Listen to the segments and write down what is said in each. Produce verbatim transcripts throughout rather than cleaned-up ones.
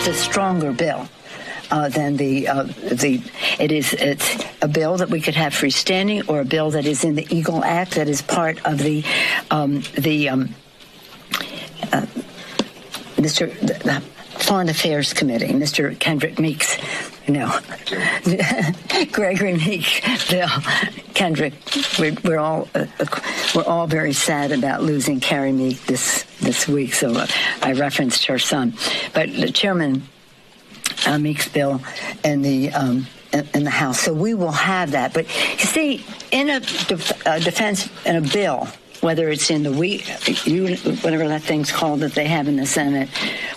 A stronger bill uh, than the uh, the it is it's a bill that we could have freestanding, or a bill that is in the Eagle Act that is part of the um, the um, uh, Mister the Foreign Affairs Committee, Mister Kendrick Meeks, you know, Gregory Meeks bill. Kendrick, we're, we're all uh, we're all very sad about losing Carrie Meek this. this week, so uh, I referenced her son. But the Chairman uh, Meek's bill in the um, in, in the House, so we will have that. But you see, in a, def- a defense in a bill, whether it's in the we you whatever that thing's called that they have in the Senate,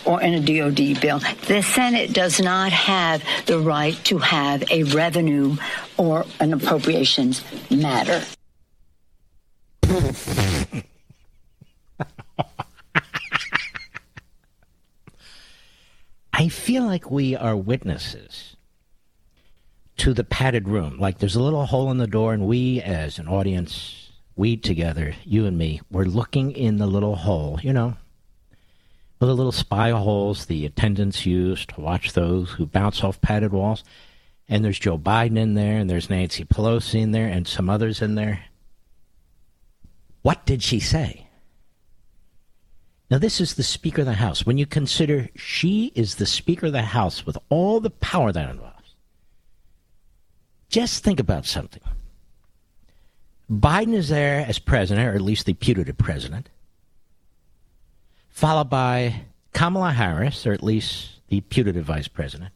or in a D O D bill, the Senate does not have the right to have a revenue or an appropriations matter. I feel like we are witnesses to the padded room. Like there's a little hole in the door, and we as an audience, we together, you and me, we're looking in the little hole, you know, with the little spy holes the attendants use to watch those who bounce off padded walls. And there's Joe Biden in there, and there's Nancy Pelosi in there, and some others in there. What did she say? Now, this is the Speaker of the House. When you consider she is the Speaker of the House with all the power that involves, just think about something. Biden is there as president, or at least the putative president, followed by Kamala Harris, or at least the putative vice president,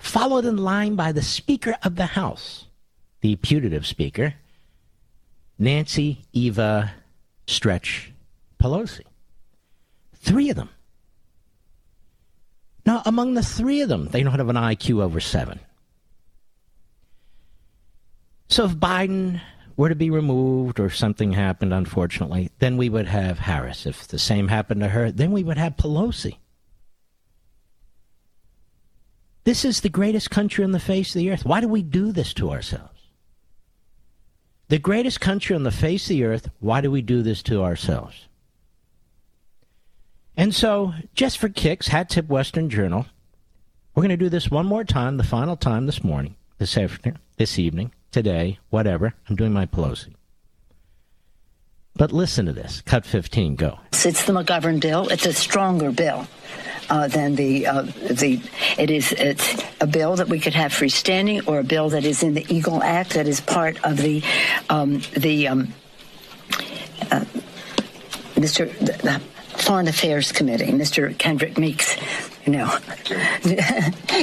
followed in line by the Speaker of the House, the putative speaker, Nancy Eva Stretch Pelosi. Three of them. Now, among the three of them, they don't have an I Q over seven. So if Biden were to be removed or something happened, unfortunately, then we would have Harris. If the same happened to her, then we would have Pelosi. This is the greatest country on the face of the earth. Why do we do this to ourselves? The greatest country on the face of the earth, why do we do this to ourselves? And so, just for kicks, hat tip Western Journal, we're going to do this one more time, the final time this morning, this afternoon, this evening, today, whatever. I'm doing my Pelosi. But listen to this. Cut fifteen, go. It's the McGovern bill. It's a stronger bill uh, than the, uh, the, it is, it's a bill that we could have freestanding, or a bill that is in the Eagle Act that is part of the, um, the, um, uh, Mister, the, the, Foreign Affairs Committee, Mister Kendrick Meeks, you know,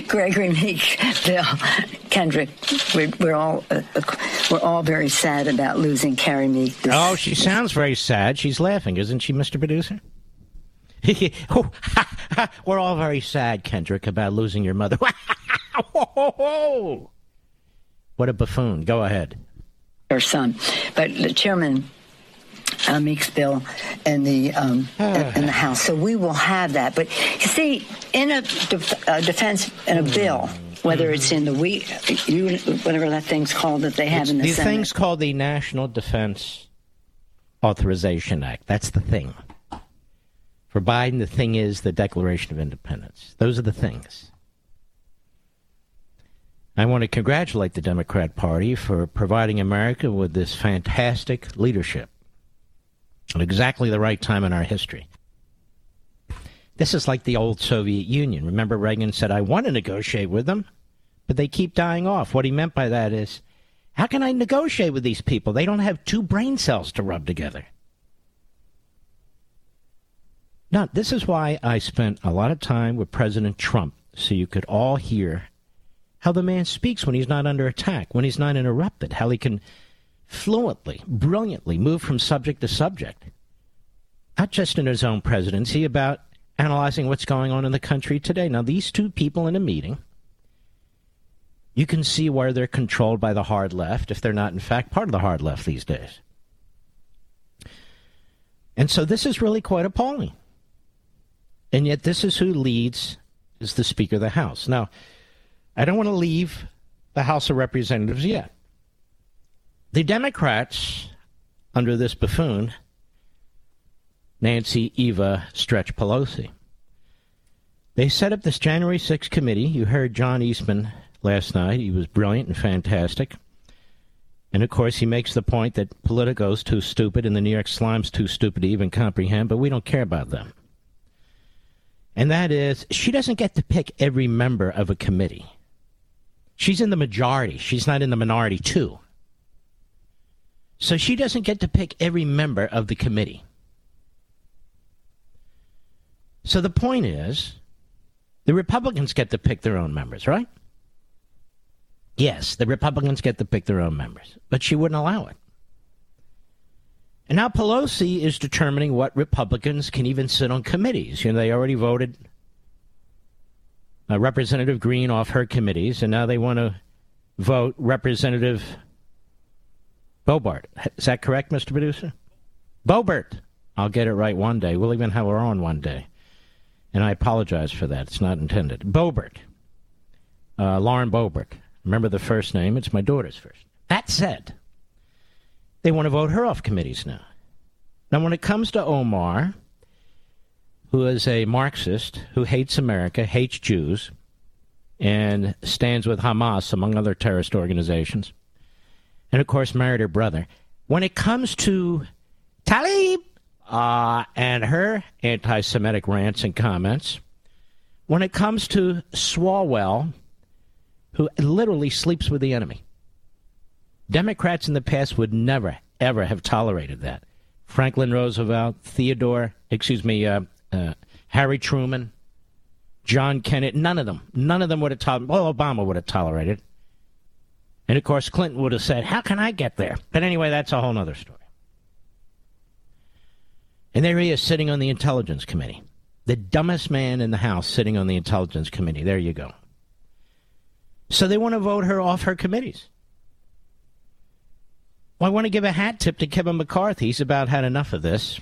Gregory Meeks bill. Kendrick, we're, we're all uh, we're all very sad about losing Carrie Meek. This, oh, she this. sounds very sad. She's laughing, isn't she, Mister Producer? Oh, we're all very sad, Kendrick, about losing your mother. What a buffoon. Go ahead. Her son, but the Chairman uh, Meeks bill in the um, in the House. So we will have that. But you see, in a def- uh, defense in a bill, whether it's in the we you whatever that thing's called that they have it's, in the these Senate. Things called the National Defense Authorization Act. That's the thing. For Biden, the thing is the Declaration of Independence. Those are the things. I want to congratulate the Democrat Party for providing America with this fantastic leadership at exactly the right time in our history. This is like the old Soviet Union. Remember, Reagan said, I want to negotiate with them, but they keep dying off. What he meant by that is, how can I negotiate with these people? They don't have two brain cells to rub together. Now, this is why I spent a lot of time with President Trump, so you could all hear how the man speaks when he's not under attack, when he's not interrupted, how he can fluently, brilliantly move from subject to subject, not just in his own presidency, about analyzing what's going on in the country today. Now, these two people in a meeting, you can see where they're controlled by the hard left, if they're not, in fact, part of the hard left these days. And so this is really quite appalling. And yet this is who leads as the Speaker of the House. Now, I don't want to leave the House of Representatives yet. The Democrats, under this buffoon, Nancy Eva Stretch Pelosi. They set up this January sixth committee. You heard John Eastman last night. He was brilliant and fantastic. And, of course, he makes the point that Politico's too stupid and the New York Slime's too stupid to even comprehend, but we don't care about them. And that is, she doesn't get to pick every member of a committee. She's in the majority. She's not in the minority, too. So she doesn't get to pick every member of the committee. So the point is, the Republicans get to pick their own members, right? Yes, the Republicans get to pick their own members, but she wouldn't allow it. And now Pelosi is determining what Republicans can even sit on committees. You know, they already voted uh, Representative Green off her committees, and now they want to vote Representative Boebert. Is that correct, Mister Producer? Boebert. I'll get it right one day. We'll even have her on one day. And I apologize for that. It's not intended. Boebert. Uh, Lauren Boebert. Remember the first name. It's my daughter's first. That said, they want to vote her off committees now. Now, when it comes to Omar, who is a Marxist who hates America, hates Jews, and stands with Hamas, among other terrorist organizations, and, of course, married her brother, when it comes to Talib uh, and her anti-Semitic rants and comments, when it comes to Swalwell, who literally sleeps with the enemy, Democrats in the past would never, ever have tolerated that. Franklin Roosevelt, Theodore, excuse me, uh, uh, Harry Truman, John Kennedy, none of them. None of them would have tolerated. Well, Obama would have tolerated. And, of course, Clinton would have said, how can I get there? But anyway, that's a whole other story. And there he is sitting on the Intelligence Committee. The dumbest man in the House sitting on the Intelligence Committee. There you go. So they want to vote her off her committees. Well, I want to give a hat tip to Kevin McCarthy. He's about had enough of this.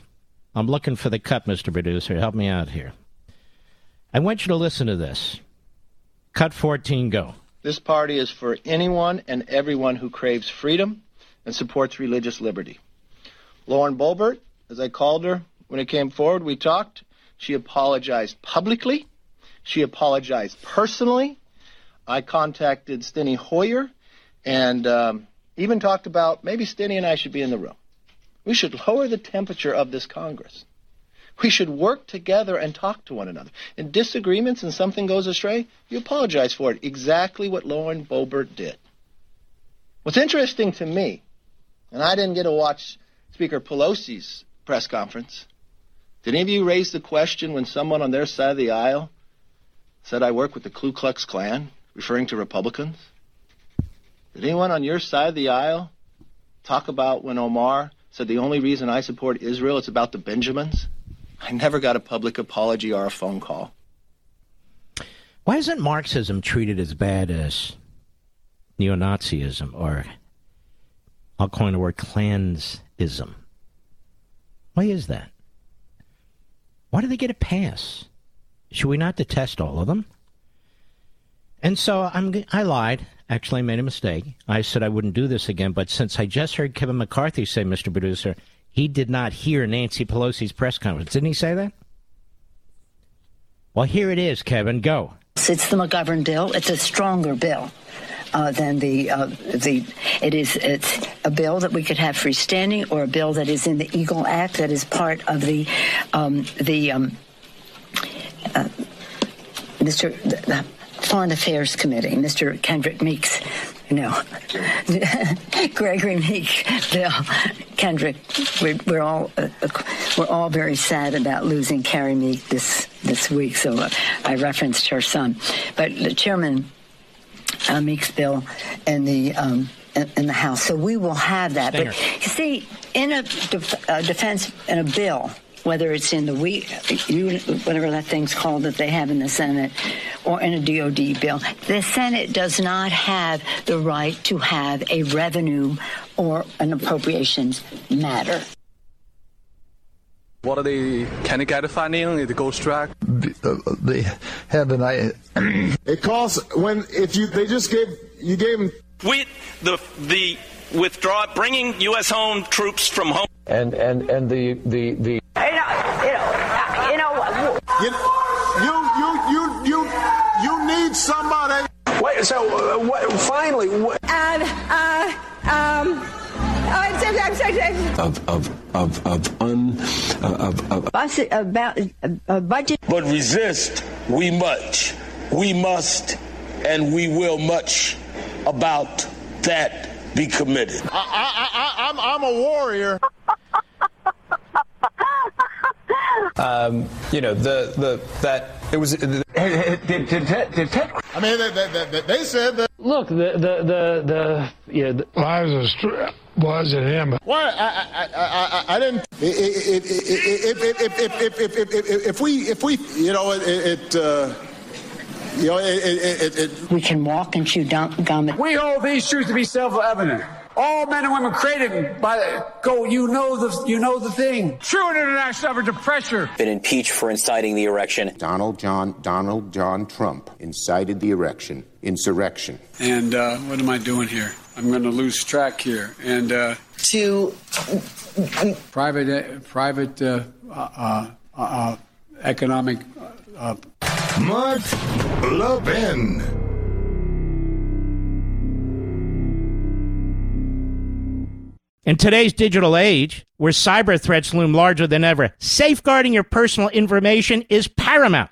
I'm looking for the cut, Mister Producer. Help me out here. I want you to listen to this. Cut fourteen, go. This party is for anyone and everyone who craves freedom and supports religious liberty. Lauren Boebert, as I called her when it came forward, we talked. She apologized publicly. She apologized personally. I contacted Steny Hoyer and... Um, even talked about maybe Steny and I should be in the room. We should lower the temperature of this Congress. We should work together and talk to one another. In disagreements and something goes astray, you apologize for it. Exactly what Lauren Boebert did. What's interesting to me, and I didn't get to watch Speaker Pelosi's press conference, did any of you raise the question when someone on their side of the aisle said, I work with the Ku Klux Klan, referring to Republicans? Did anyone on your side of the aisle talk about when Omar said the only reason I support Israel is about the Benjamins? I never got a public apology or a phone call. Why isn't Marxism treated as bad as neo-Nazism, or I'll coin the word Klansism? Why is that? Why do they get a pass? Should we not detest all of them? And so I'm, I lied. Actually, I made a mistake. I said I wouldn't do this again, but since I just heard Kevin McCarthy say, Mister Producer, he did not hear Nancy Pelosi's press conference. Didn't he say that? Well, here it is, Kevin. Go. It's the McGovern bill. It's a stronger bill uh, than the uh, the. It is it's a bill that we could have freestanding, or a bill that is in the Eagle Act that is part of the um, the um, uh, Mister Uh, Foreign Affairs Committee, Mister Kendrick Meeks, no, Gregory Meeks, Bill, Kendrick. We're, we're all uh, we're all very sad about losing Carrie Meek this this week. So uh, I referenced her son, but the Chairman uh, Meeks' bill and the. Um, in the House. So we will have that. Stinger. But you see, in a, def- a defense, in a bill, whether it's in the we, you, whatever that thing's called that they have in the Senate, or in a D O D bill, the Senate does not have the right to have a revenue or an appropriations matter. What are they? Can they get a funding? It goes track. They have an I. It costs when if you they just gave you gave them. With the the withdrawal, bringing U S home troops from home, and and and the the the you know you know you know you you you you, you need somebody. Wait, so uh, what, finally, what? And uh, um, I'm sorry, I'm sorry, I'm sorry. Of of of of un uh, of of budget about uh, budget. But resist we much, we must, and we will much. About that, be committed. I, I, I, I'm, I'm a warrior. um, you know the the that it was. The, did, did, did, did, I mean, they, they, they, they said that. Look, the the the the yeah. The, well, I was a str- was it him? Well, I I I, I didn't. If if if if if if if if we if we you know it. it uh, You know, it, it, it, it. We can walk and chew gum. We hold these truths to be self-evident. All men and women created by go. You know the you know the thing. True and international effort to pressure. Been impeached for inciting the erection. Donald John Donald John Trump incited the erection insurrection. And uh, what am I doing here? I'm going to lose track here. And uh, to private uh, private uh, uh, uh, uh, economic. Uh, Mark Levin. In today's digital age, where cyber threats loom larger than ever, safeguarding your personal information is paramount.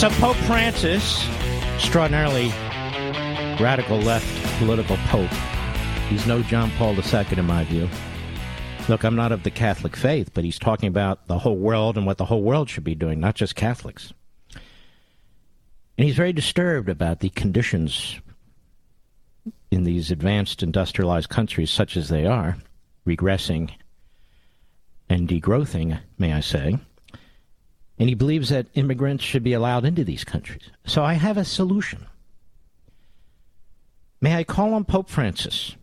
So Pope Francis, extraordinarily radical left political pope. He's no John Paul the Second in my view. Look, I'm not of the Catholic faith, but he's talking about the whole world and what the whole world should be doing, not just Catholics. And he's very disturbed about the conditions in these advanced industrialized countries, such as they are, regressing and degrowthing, may I say. And he believes that immigrants should be allowed into these countries. So I have a solution. May I call on Pope Francis?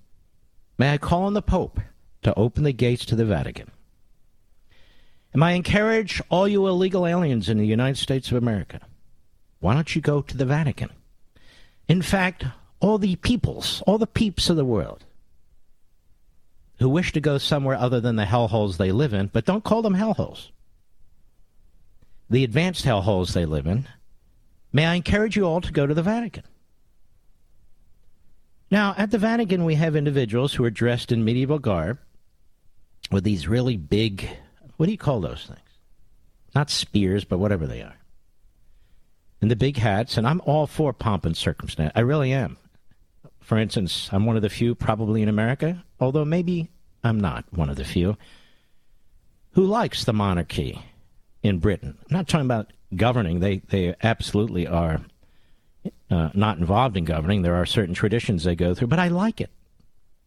May I call on the Pope to open the gates to the Vatican? And I encourage all you illegal aliens in the United States of America, why don't you go to the Vatican? In fact, all the peoples, all the peeps of the world who wish to go somewhere other than the hellholes they live in, but don't call them hellholes. The advanced hellholes they live in. May I encourage you all to go to the Vatican. Now, at the Vatican, we have individuals who are dressed in medieval garb with these really big, what do you call those things? Not spears, but whatever they are. And the big hats, and I'm all for pomp and circumstance. I really am. For instance, I'm one of the few, probably in America, although maybe I'm not one of the few, who likes the monarchy in Britain. I'm not talking about governing. They, they absolutely are uh, not involved in governing. There are certain traditions they go through, but I like it.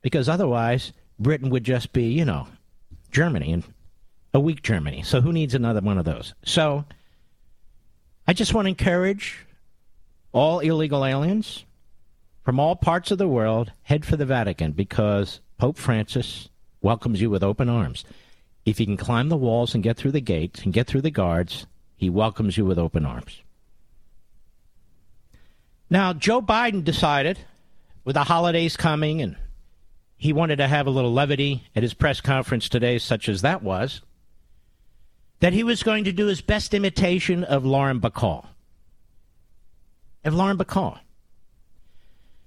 Because otherwise, Britain would just be, you know, Germany, and a weak Germany. So who needs another one of those? So I just want to encourage all illegal aliens from all parts of the world, head for the Vatican, because Pope Francis welcomes you with open arms. If you can climb the walls and get through the gates and get through the guards, he welcomes you with open arms. Now, Joe Biden decided, with the holidays coming, and he wanted to have a little levity at his press conference today, such as that was, that he was going to do his best imitation of Lauren Bacall. Of Lauren Bacall.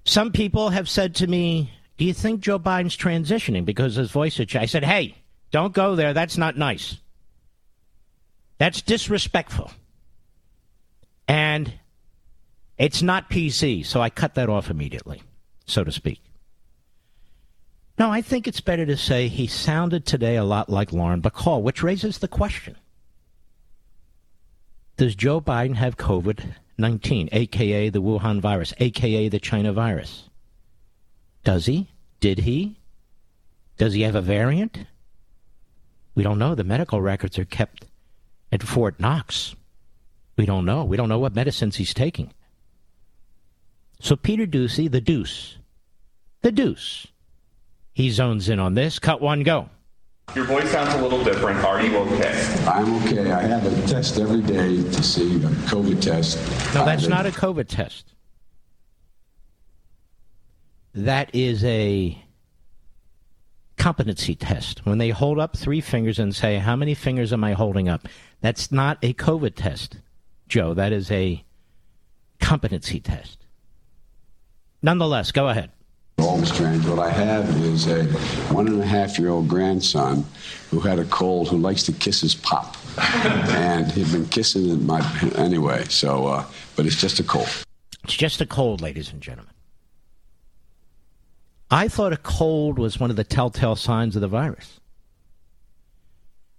Some people have said to me, do you think Joe Biden's transitioning because his voice had changed? I said, hey, don't go there. That's not nice. That's disrespectful. And it's not P C, so I cut that off immediately, so to speak. No, I think it's better to say he sounded today a lot like Lauren Bacall, which raises the question. Does Joe Biden have COVID nineteen, a k a the Wuhan virus, a k a the China virus? Does he? Did he? Does he have a variant? We don't know. The medical records are kept at Fort Knox. We don't know. We don't know what medicines he's taking. So Peter Doocy, the deuce, the deuce, he zones in on this. Cut one, go. Your voice sounds a little different. Are you okay? I'm okay. I have a test every day to see a COVID test. No, that's not a COVID test. That is a competency test. When they hold up three fingers and say, how many fingers am I holding up? That's not a COVID test, Joe. That is a competency test. Nonetheless, go ahead. Always strange. What I have is a one and a half year old grandson who had a cold, who likes to kiss his pop, and he'd been kissing it my anyway. So, uh, but it's just a cold. It's just a cold, ladies and gentlemen. I thought a cold was one of the telltale signs of the virus.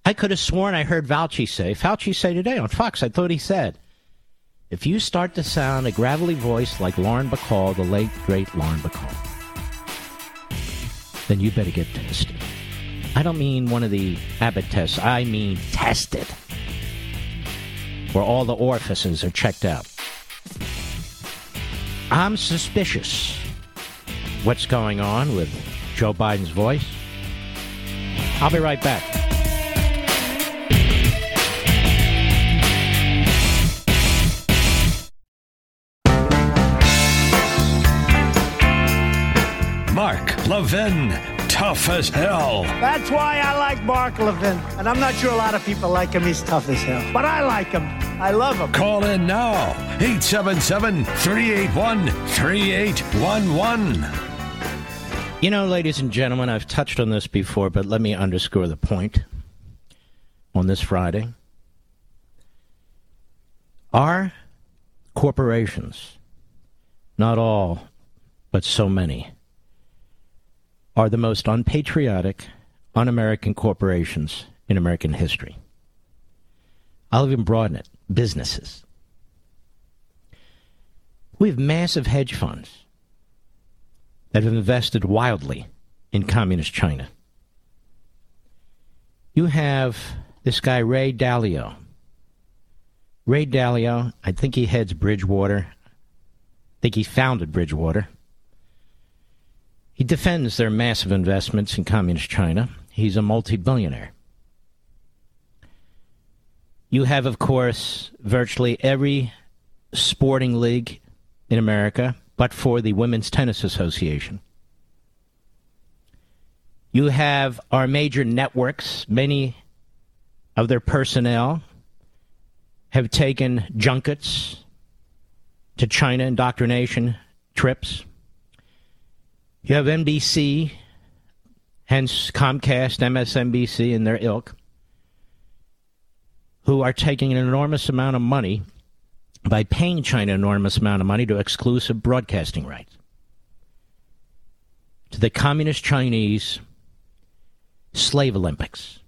I could have sworn I heard Fauci say, Fauci say today on Fox. I thought he said, if you start to sound a gravelly voice like Lauren Bacall, the late great Lauren Bacall, then you better get tested. I don't mean one of the Abbott tests. I mean tested, where all the orifices are checked out. I'm suspicious what's going on with Joe Biden's voice. I'll be right back. Mark Levin, tough as hell. That's why I like Mark Levin. And I'm not sure a lot of people like him. He's tough as hell. But I like him. I love him. Call in now. eight seven seven, three eight one, three eight one one. You know, ladies and gentlemen, I've touched on this before, but let me underscore the point on this Friday. Our corporations, not all, but so many, are the most unpatriotic, un-American corporations in American history. I'll even broaden it. Businesses. We have massive hedge funds that have invested wildly in communist China. You have this guy, Ray Dalio. Ray Dalio, I think he heads Bridgewater. I think he founded Bridgewater. He defends their massive investments in communist China. He's a multi-billionaire. You have, of course, virtually every sporting league in America, but for the Women's Tennis Association. You have our major networks, many of their personnel have taken junkets to China, indoctrination trips. You have N B C, hence Comcast, M S N B C, and their ilk, who are taking an enormous amount of money by paying China an enormous amount of money to exclusive broadcasting rights to the Communist Chinese Slave Olympics.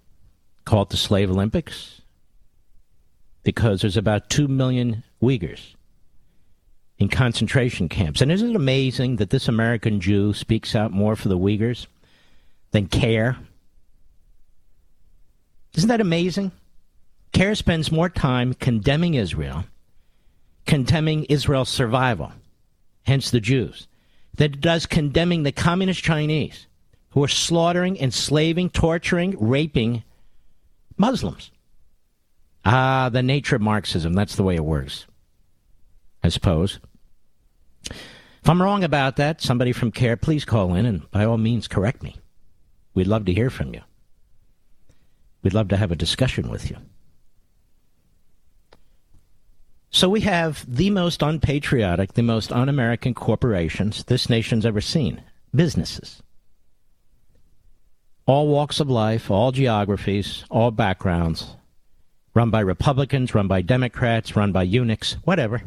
Call it the Slave Olympics because there's about two million Uyghurs in concentration camps. And isn't it amazing that this American Jew speaks out more for the Uyghurs than CARE? Isn't that amazing? CARE spends more time condemning Israel, condemning Israel's survival, hence the Jews, than it does condemning the Communist Chinese who are slaughtering, enslaving, torturing, raping Muslims. Ah, the nature of Marxism. That's the way it works, I suppose. If I'm wrong about that, somebody from CARE, please call in and by all means correct me. We'd love to hear from you. We'd love to have a discussion with you. So we have the most unpatriotic, the most un-American corporations this nation's ever seen. Businesses. All walks of life, all geographies, all backgrounds. Run by Republicans, run by Democrats, run by eunuchs, whatever.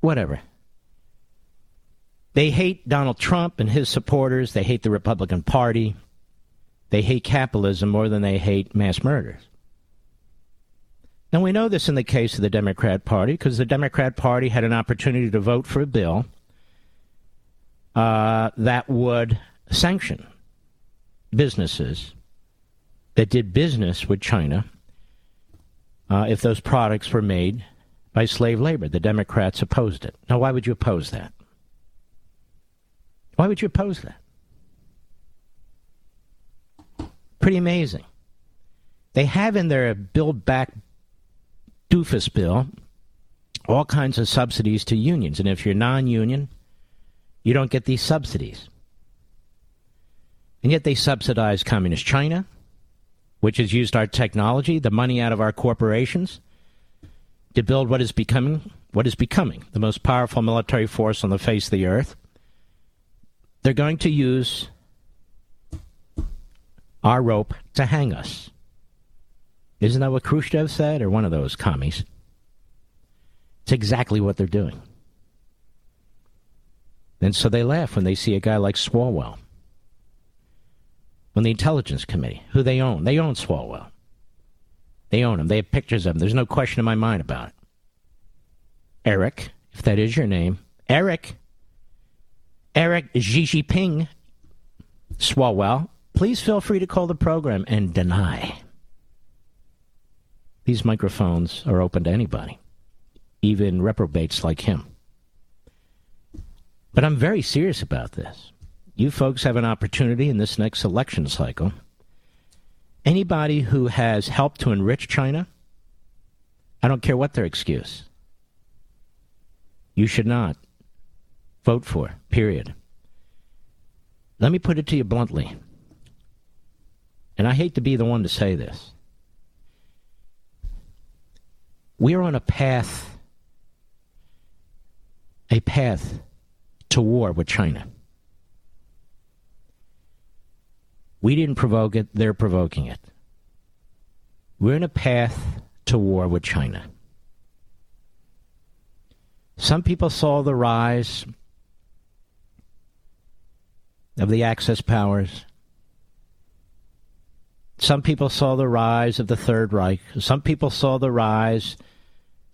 Whatever. They hate Donald Trump and his supporters. They hate the Republican Party. They hate capitalism more than they hate mass murders. And we know this in the case of the Democrat Party because the Democrat Party had an opportunity to vote for a bill uh, that would sanction businesses that did business with China uh, if those products were made by slave labor. The Democrats opposed it. Now, why would you oppose that? Why would you oppose that? Pretty amazing. They have in their Build Back doofus bill, all kinds of subsidies to unions. And if you're non-union, you don't get these subsidies. And yet they subsidize Communist China, which has used our technology, the money out of our corporations, to build what is becoming, what is becoming the most powerful military force on the face of the earth. They're going to use our rope to hang us. Isn't that what Khrushchev said, or one of those commies? It's exactly what they're doing. And so they laugh when they see a guy like Swalwell on the Intelligence Committee, who they own. They own Swalwell. They own him. They have pictures of him. There's no question in my mind about it. Eric, if that is your name, Eric, Eric Xi Jinping Swalwell, please feel free to call the program and deny. These microphones are open to anybody, even reprobates like him. But I'm very serious about this. You folks have an opportunity in this next election cycle. Anybody who has helped to enrich China, I don't care what their excuse, you should not vote for, period. Let me put it to you bluntly, and I hate to be the one to say this. We're on a path, a path to war with China. We didn't provoke it, they're provoking it. We're on a path to war with China. Some people saw the rise of the Axis powers. Some people saw the rise of the Third Reich. Some people saw the rise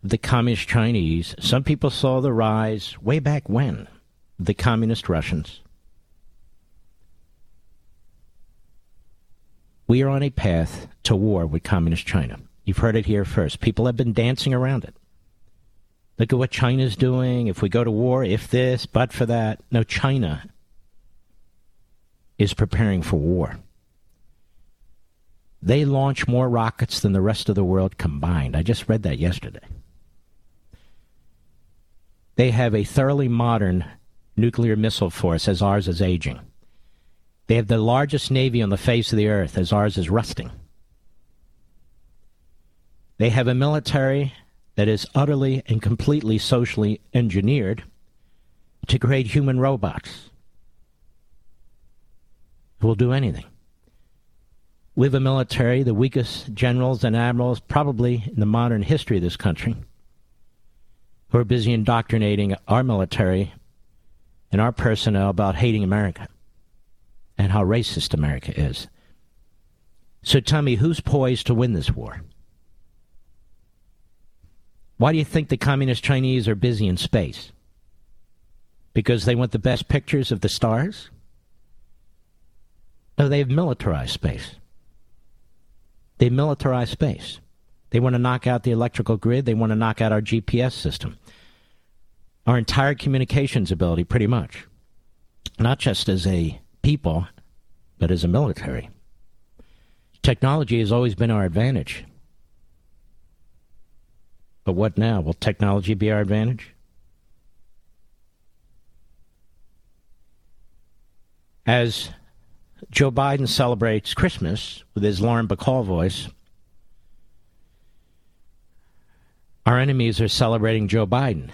of the Communist Chinese. Some people saw the rise, way back when, of the Communist Russians. We are on a path to war with Communist China. You've heard it here first. People have been dancing around it. Look at what China's doing. If we go to war, if this, but for that. No, China is preparing for war. They launch more rockets than the rest of the world combined. I just read that yesterday. They have a thoroughly modern nuclear missile force as ours is aging. They have the largest navy on the face of the earth, as ours is rusting. They have a military that is utterly and completely socially engineered to create human robots who will do anything. We have a military, the weakest generals and admirals probably in the modern history of this country, who are busy indoctrinating our military and our personnel about hating America and how racist America is. So tell me, who's poised to win this war? Why do you think the communist Chinese are busy in space? Because they want the best pictures of the stars? No, they have militarized space. They militarize space. They want to knock out the electrical grid. They want to knock out our G P S system. Our entire communications ability, pretty much. Not just as a people, but as a military. Technology has always been our advantage. But what now? Will technology be our advantage? As Joe Biden celebrates Christmas with his Lauren Bacall voice, our enemies are celebrating Joe Biden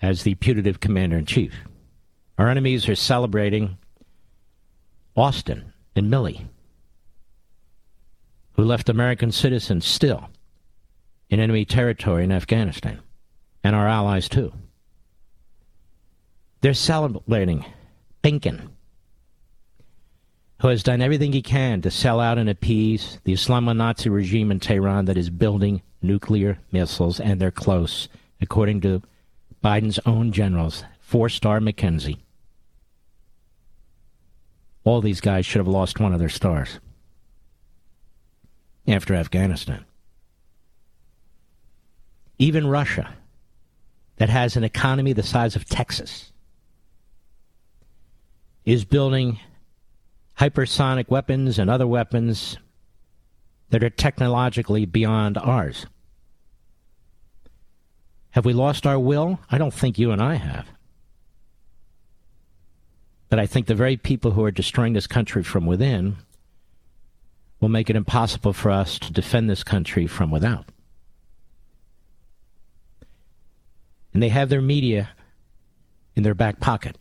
as the putative commander-in-chief. Our enemies are celebrating Austin and Millie, who left American citizens still in enemy territory in Afghanistan, and our allies too. They're celebrating Blinken, who has done everything he can to sell out and appease the Islamo-Nazi regime in Tehran that is building nuclear missiles, and they're close, according to Biden's own generals, four-star McKenzie. All these guys should have lost one of their stars after Afghanistan. Even Russia, that has an economy the size of Texas, is building hypersonic weapons and other weapons that are technologically beyond ours. Have we lost our will? I don't think you and I have. But I think the very people who are destroying this country from within will make it impossible for us to defend this country from without. And they have their media in their back pocket.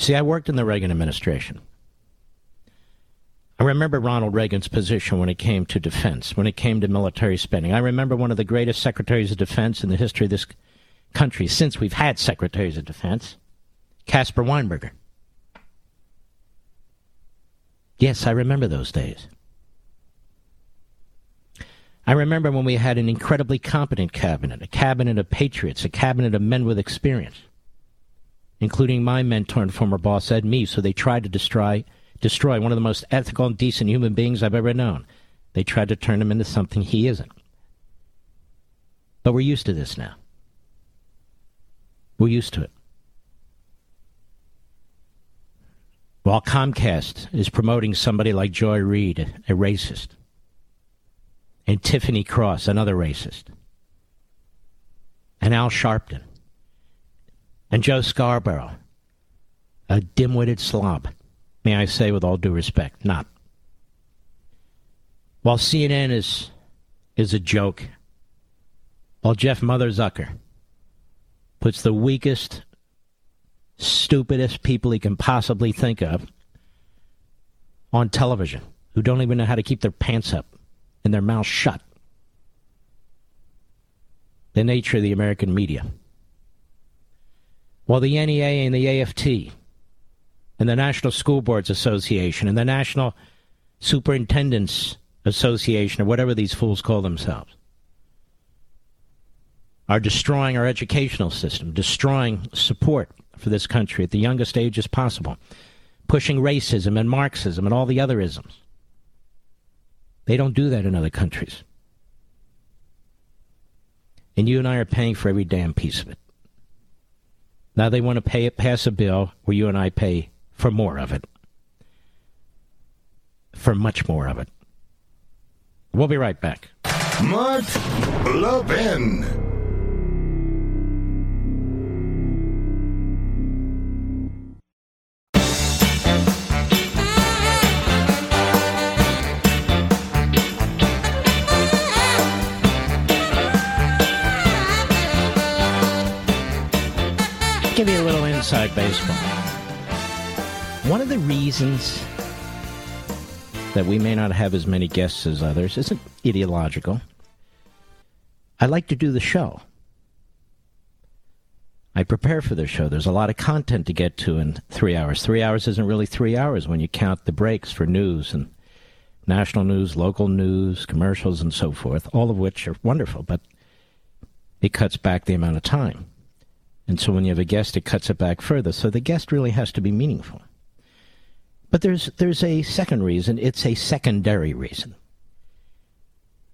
See, I worked in the Reagan administration. I remember Ronald Reagan's position when it came to defense, when it came to military spending. I remember one of the greatest secretaries of defense in the history of this country, since we've had secretaries of defense, Caspar Weinberger. Yes, I remember those days. I remember when we had an incredibly competent cabinet, a cabinet of patriots, a cabinet of men with experience, including my mentor and former boss, Ed Meese, who they tried to destroy Destroy one of the most ethical and decent human beings I've ever known. They tried to turn him into something he isn't. But we're used to this now. We're used to it. While Comcast is promoting somebody like Joy Reid, a racist, and Tiffany Cross, another racist, and Al Sharpton, and Joe Scarborough, a dim-witted slob, may I say with all due respect, not. While C N N is is a joke, while Jeff Motherzucker puts the weakest, stupidest people he can possibly think of on television, who don't even know how to keep their pants up and their mouths shut. The nature of the American media. While the N E A and the A F T and the National School Boards Association and the National Superintendents Association, or whatever these fools call themselves, are destroying our educational system, destroying support for this country at the youngest ages possible, pushing racism and Marxism and all the other isms. They don't do that in other countries. And you and I are paying for every damn piece of it. Now they want to pay, pass a bill where you and I pay for more of it. For much more of it. We'll be right back. Mark Levin. Inside Baseball. One of the reasons that we may not have as many guests as others isn't ideological. I like to do the show. I prepare for the show. There's a lot of content to get to in three hours. Three hours isn't really three hours when you count the breaks for news and national news, local news, commercials, and so forth, all of which are wonderful, but it cuts back the amount of time. And so when you have a guest, it cuts it back further. So the guest really has to be meaningful. But there's there's a second reason. It's a secondary reason.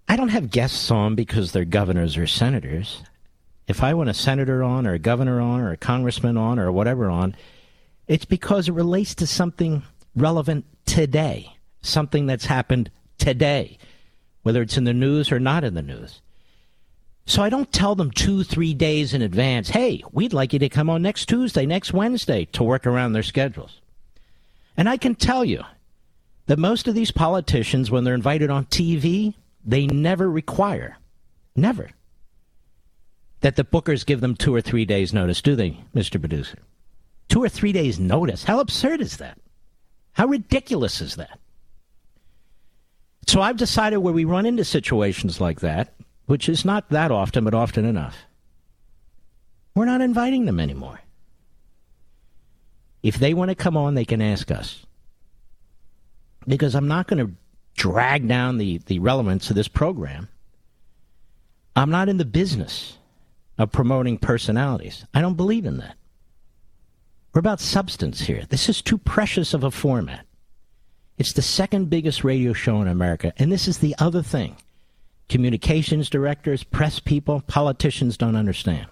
I don't have guests on because they're governors or senators. If I want a senator on or a governor on or a congressman on or whatever on, it's because it relates to something relevant today, something that's happened today, whether it's in the news or not in the news. So I don't tell them two, three days in advance, hey, we'd like you to come on next Tuesday, next Wednesday, to work around their schedules. And I can tell you that most of these politicians, when they're invited on T V, they never require, never, that the bookers give them two or three days notice, do they, Mister Producer? Two or three days notice. How absurd is that? How ridiculous is that? So I've decided where we run into situations like that, which is not that often, but often enough, we're not inviting them anymore. If they want to come on, they can ask us. Because I'm not going to drag down the, the relevance of this program. I'm not in the business of promoting personalities. I don't believe in that. We're about substance here. This is too precious of a format. It's the second biggest radio show in America. And this is the other thing. Communications directors, press people, politicians don't understand.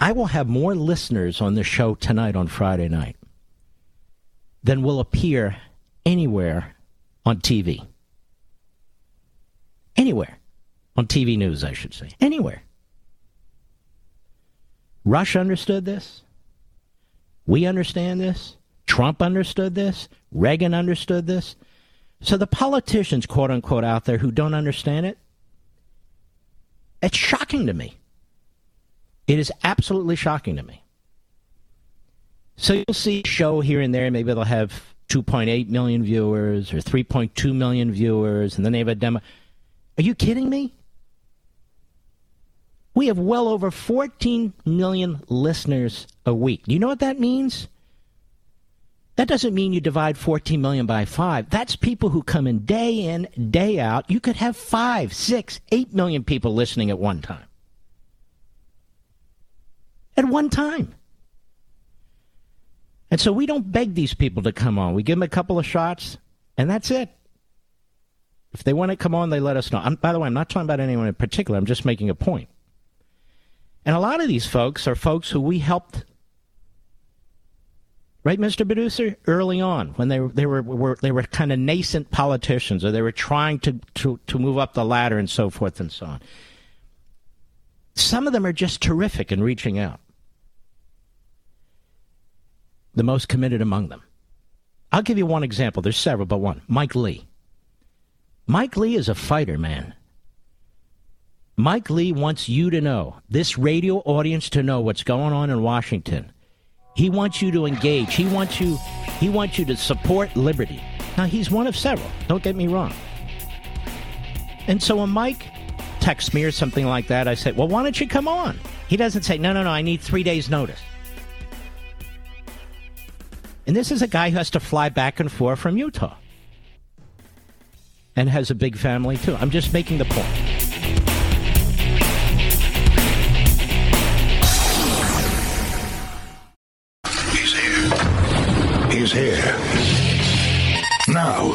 I will have more listeners on this show tonight on Friday night than will appear anywhere on T V. Anywhere. On T V news, I should say. Anywhere. Rush understood this. We understand this. Trump understood this. Reagan understood this. So the politicians, quote unquote, out there who don't understand it, it's shocking to me. It is absolutely shocking to me. So you'll see a show here and there, maybe they'll have two point eight million viewers or three point two million viewers, and then they have a demo. Are you kidding me? We have well over fourteen million listeners a week. Do you know what that means? That doesn't mean you divide fourteen million by five. That's people who come in day in, day out. You could have five, six, eight million people listening at one time. At one time. And so we don't beg these people to come on. We give them a couple of shots, and that's it. If they want to come on, they let us know. I'm, by the way, I'm not talking about anyone in particular. I'm just making a point. And a lot of these folks are folks who we helped. Right, Mister Producer? Early on, when they they were, were they were kind of nascent politicians, or they were trying to, to, to move up the ladder and so forth and so on. Some of them are just terrific in reaching out. The most committed among them. I'll give you one example. There's several, but one. Mike Lee. Mike Lee is a fighter, man. Mike Lee wants you to know, this radio audience to know what's going on in Washington. He wants you to engage. He wants you he wants you to support liberty. Now, he's one of several. Don't get me wrong. And so when Mike texts me or something like that, I say, well, why don't you come on? He doesn't say, no, no, no, I need three days' notice. And this is a guy who has to fly back and forth from Utah. And has a big family, too. I'm just making the point. He's here. Now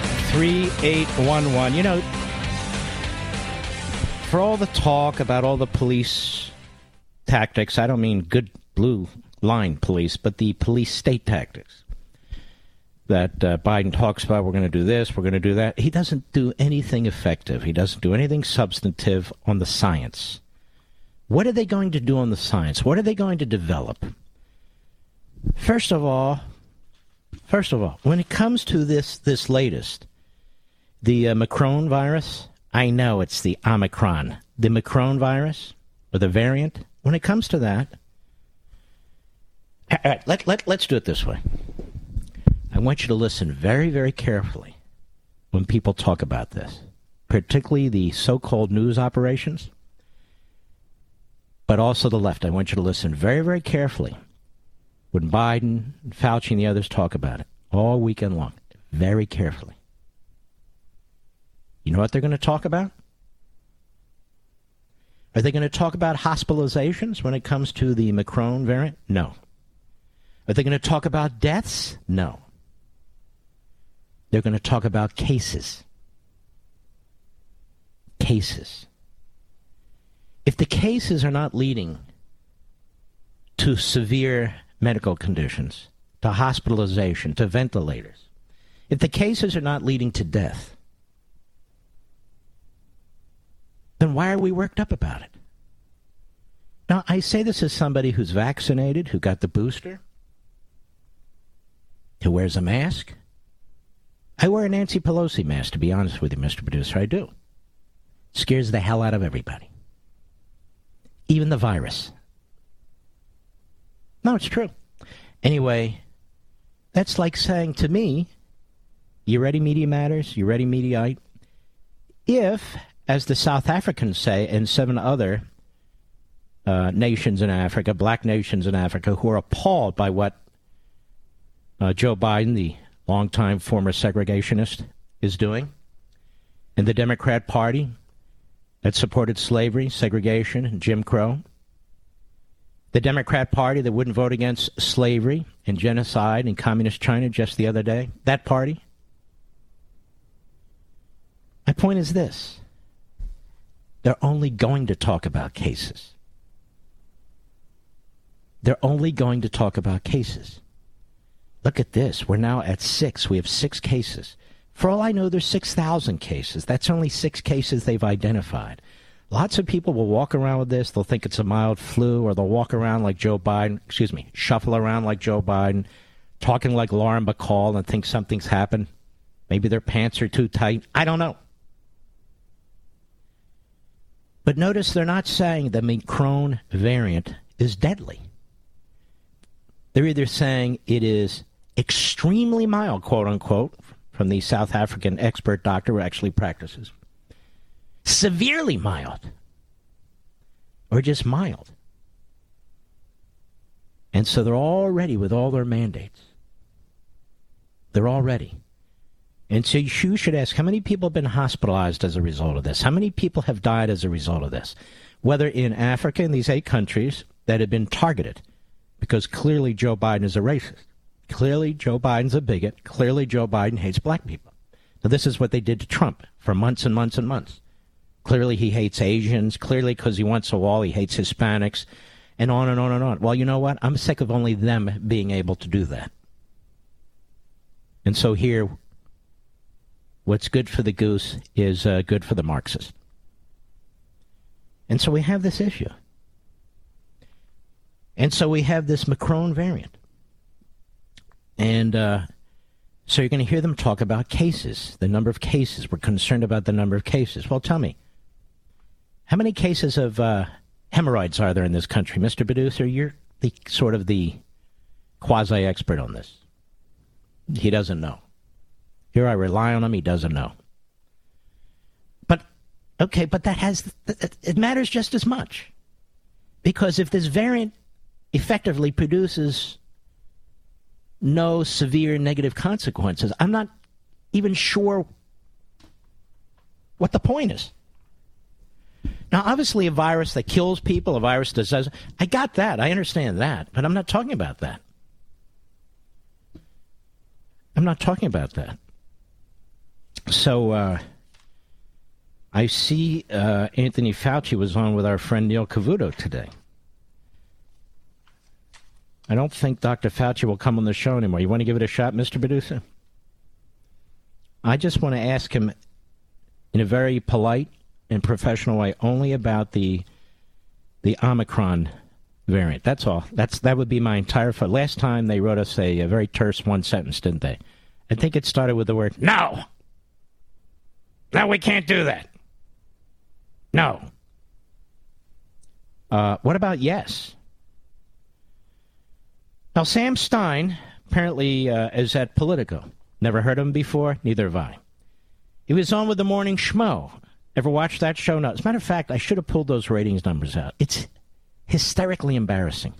three eight one one. You know, for all the talk about all the police tactics, I don't mean good blue line police, but the police state tactics that uh, Biden talks about. We're going to do this, we're going to do that. He doesn't do anything effective. He doesn't do anything substantive on the science. What are they going to do on the science? What are they going to develop? First of all, first of all, when it comes to this, this latest, the uh, Macron virus, I know it's the Omicron, the Macron virus or the variant. When it comes to that, all right, let, let, let's do it this way. I want you to listen very, very carefully when people talk about this, particularly the so-called news operations, but also the left. I want you to listen very, very carefully when Biden, Fauci, and the others talk about it all weekend long, very carefully. You know what they're going to talk about? Are they going to talk about hospitalizations when it comes to the Macron variant? No. Are they going to talk about deaths? No. They're going to talk about cases. Cases. If the cases are not leading to severe medical conditions, to hospitalization, to ventilators, if the cases are not leading to death, then why are we worked up about it? Now, I say this as somebody who's vaccinated, who got the booster, who wears a mask. I wear a Nancy Pelosi mask, to be honest with you, Mister Producer. I do. It scares the hell out of everybody. Even the virus. No, it's true. Anyway, that's like saying to me, you ready, Media Matters? You ready, Mediaite? If, as the South Africans say, and seven other uh, nations in Africa, black nations in Africa, who are appalled by what uh, Joe Biden, the longtime former segregationist, is doing, and the Democrat Party that supported slavery, segregation, and Jim Crow, the Democrat Party that wouldn't vote against slavery and genocide in communist China just the other day, that party. My point is this. They're only going to talk about cases. They're only going to talk about cases. Look at this. We're now at six. We have six cases. For all I know, there's six thousand cases. That's only six cases they've identified. Lots of people will walk around with this. They'll think it's a mild flu, or they'll walk around like Joe Biden, excuse me, shuffle around like Joe Biden, talking like Lauren Bacall and think something's happened. Maybe their pants are too tight. I don't know. But notice they're not saying the Macron variant is deadly. They're either saying it is extremely mild, quote unquote, from the South African expert doctor who actually practices, severely mild, or just mild. And so they're all ready with all their mandates. They're all ready. And so you should ask, how many people have been hospitalized as a result of this? How many people have died as a result of this? Whether in Africa, in these eight countries that have been targeted, because clearly Joe Biden is a racist. Clearly Joe Biden's a bigot. Clearly Joe Biden hates black people. Now, this is what they did to Trump for months and months and months. Clearly he hates Asians. Clearly, because he wants a wall, he hates Hispanics, and on and on and on. Well, you know what? I'm sick of only them being able to do that. And so here, what's good for the goose is uh, good for the Marxist. And so we have this issue. And so we have this Macron variant. And uh, so you're going to hear them talk about cases, the number of cases. We're concerned about the number of cases. Well, tell me, how many cases of uh, hemorrhoids are there in this country? Mister Producer, you're the sort of the quasi-expert on this. He doesn't know. Here I rely on him. He doesn't know. But, okay, but that has, it matters just as much. Because if this variant effectively produces no severe negative consequences, I'm not even sure what the point is. Now, obviously, a virus that kills people, a virus that does, I got that. I understand that. But I'm not talking about that. I'm not talking about that. So uh, I see uh, Anthony Fauci was on with our friend Neil Cavuto today. I don't think Doctor Fauci will come on the show anymore. You want to give it a shot, Mister Producer? I just want to ask him in a very polite and professional way only about the the Omicron variant. That's all. That's That would be my entire... Fo- Last time they wrote us a, a very terse one sentence, didn't they? I think it started with the word, no! No, we can't do that. No. Uh, what about yes? Now, Sam Stein apparently uh, is at Politico. Never heard of him before. Neither have I. He was on with the Morning Schmo. Ever watched that show? No. As a matter of fact, I should have pulled those ratings numbers out. It's hysterically embarrassing.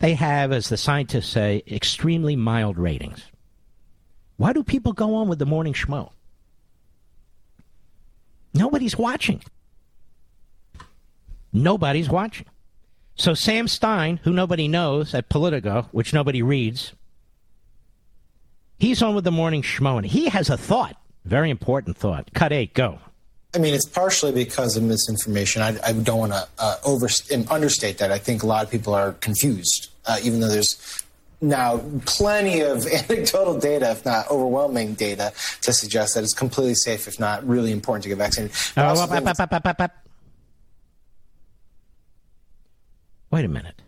They have, as the scientists say, extremely mild ratings. Why do people go on with the Morning Schmo? Nobody's watching. Nobody's watching. So Sam Stein, who nobody knows at Politico, which nobody reads, he's on with the Morning Schmo, and he has a thought, very important thought. Cut eight, go. I mean, it's partially because of misinformation. I, I don't want to uh, over and understate that. I think a lot of people are confused, uh, even though there's now plenty of anecdotal data, if not overwhelming data, to suggest that it's completely safe, if not really important, to get vaccinated. Uh, up, up, up, up, up, up. Wait a minute.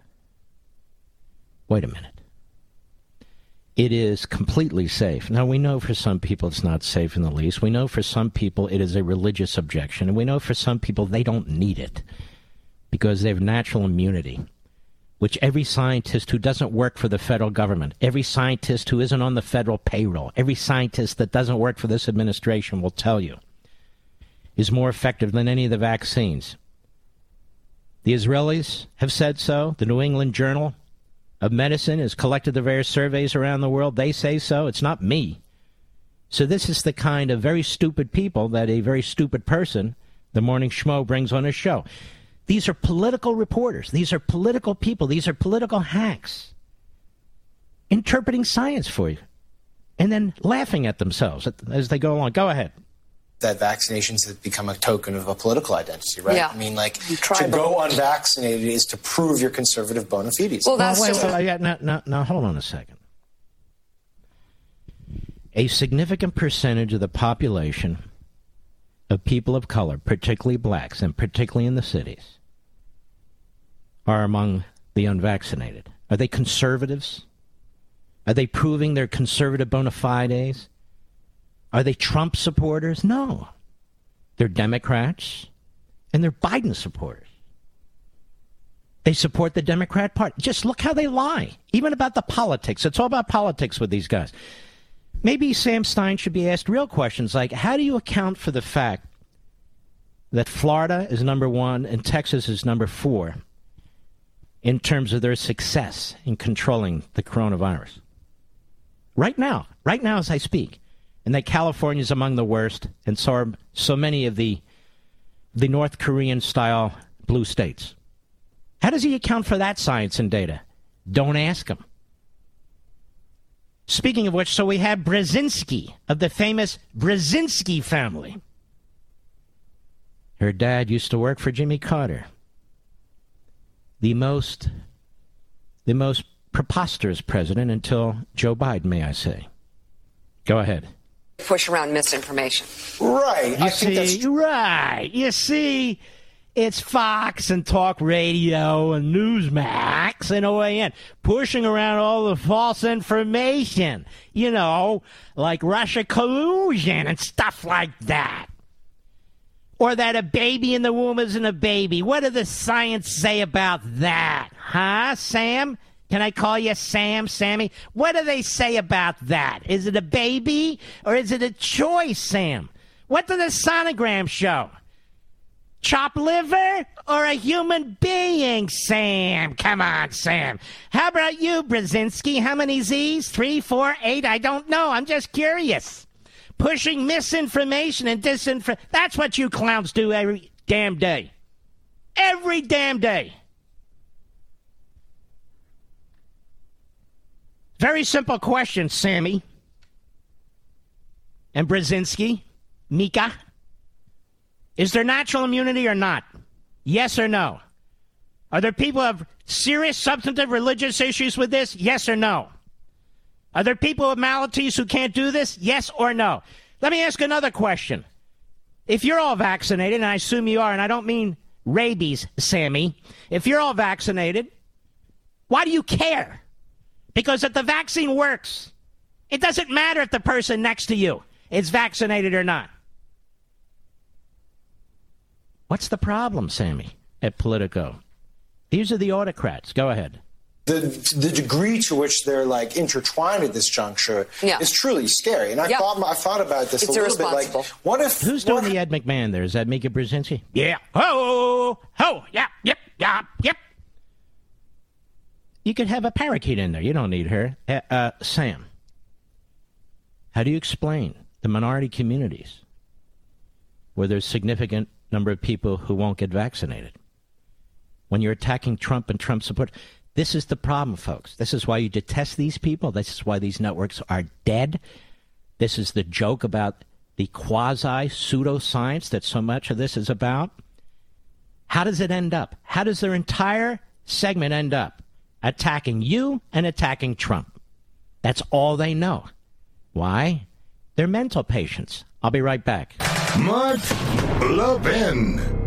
Wait a minute. It is completely safe. Now, we know for some people it's not safe in the least. We know for some people it is a religious objection. And we know for some people they don't need it because they have natural immunity, which every scientist who doesn't work for the federal government, every scientist who isn't on the federal payroll, every scientist that doesn't work for this administration will tell you is more effective than any of the vaccines. The Israelis have said so. The New England Journal of Medicine has collected the various surveys around the world. They say so. It's not me. So this is the kind of very stupid people that a very stupid person, the Morning Schmo, brings on his show. These are political reporters. These are political people. These are political hacks interpreting science for you and then laughing at themselves as they go along. Go ahead. That vaccinations have become a token of a political identity, right? Yeah. I mean, like, to go unvaccinated is to prove your conservative bona fides. Well, that's... Now, wait, well, yeah, now, now, now, hold on a second. A significant percentage of the population of people of color, particularly blacks, and particularly in the cities, are among the unvaccinated. Are they conservatives? Are they proving their conservative bona fides? Are they Trump supporters? No. They're Democrats, and they're Biden supporters. They support the Democrat Party. Just look how they lie, even about the politics. It's all about politics with these guys. Maybe Sam Stein should be asked real questions like, how do you account for the fact that Florida is number one and Texas is number four in terms of their success in controlling the coronavirus? Right now, right now as I speak. And that California is among the worst, and so are so many of the the North Korean-style blue states. How does he account for that science and data? Don't ask him. Speaking of which, so we have Brzezinski of the famous Brzezinski family. Her dad used to work for Jimmy Carter. The most, the most preposterous president until Joe Biden, may I say. Go ahead. Push around misinformation. Right. You I see, think that's... right. You see, it's Fox and talk radio and Newsmax and O A N pushing around all the false information, you know, like Russia collusion and stuff like that. Or that a baby in the womb isn't a baby. What does the science say about that? Huh, Sam? Can I call you Sam, Sammy? What do they say about that? Is it a baby or is it a choice, Sam? What does the sonogram show? Chopped liver or a human being, Sam? Come on, Sam. How about you, Brzezinski? How many Z's? Three, four, eight? I don't know. I'm just curious. Pushing misinformation and disinformation. That's what you clowns do every damn day. Every damn day. Very simple question, Sammy and Brzezinski, Mika. Is there natural immunity or not? Yes or no? Are there people who have serious substantive religious issues with this? Yes or no? Are there people with maladies who can't do this? Yes or no? Let me ask another question. If you're all vaccinated, and I assume you are, and I don't mean rabies, Sammy. If you're all vaccinated, why do you care? Because if the vaccine works, it doesn't matter if the person next to you is vaccinated or not. What's the problem, Sammy, at Politico? These are the autocrats. Go ahead. The, the degree to which they're like intertwined at this juncture yeah. is truly scary. And I yep. thought I thought about this it's a little bit. Like, what if who's doing what, the Ed McMahon there? Is that Mika Brzezinski? Yeah. Oh, oh, yeah, yep, yeah, yep. You could have a parakeet in there. You don't need her. Uh, uh, Sam, how do you explain the minority communities where there's significant number of people who won't get vaccinated? When you're attacking Trump and Trump support. This is the problem, folks. This is why you detest these people. This is why these networks are dead. This is the joke about the quasi-pseudoscience that so much of this is about. How does it end up? How does their entire segment end up? Attacking you and attacking Trump. That's all they know. Why? They're mental patients. I'll be right back. Mark Levin.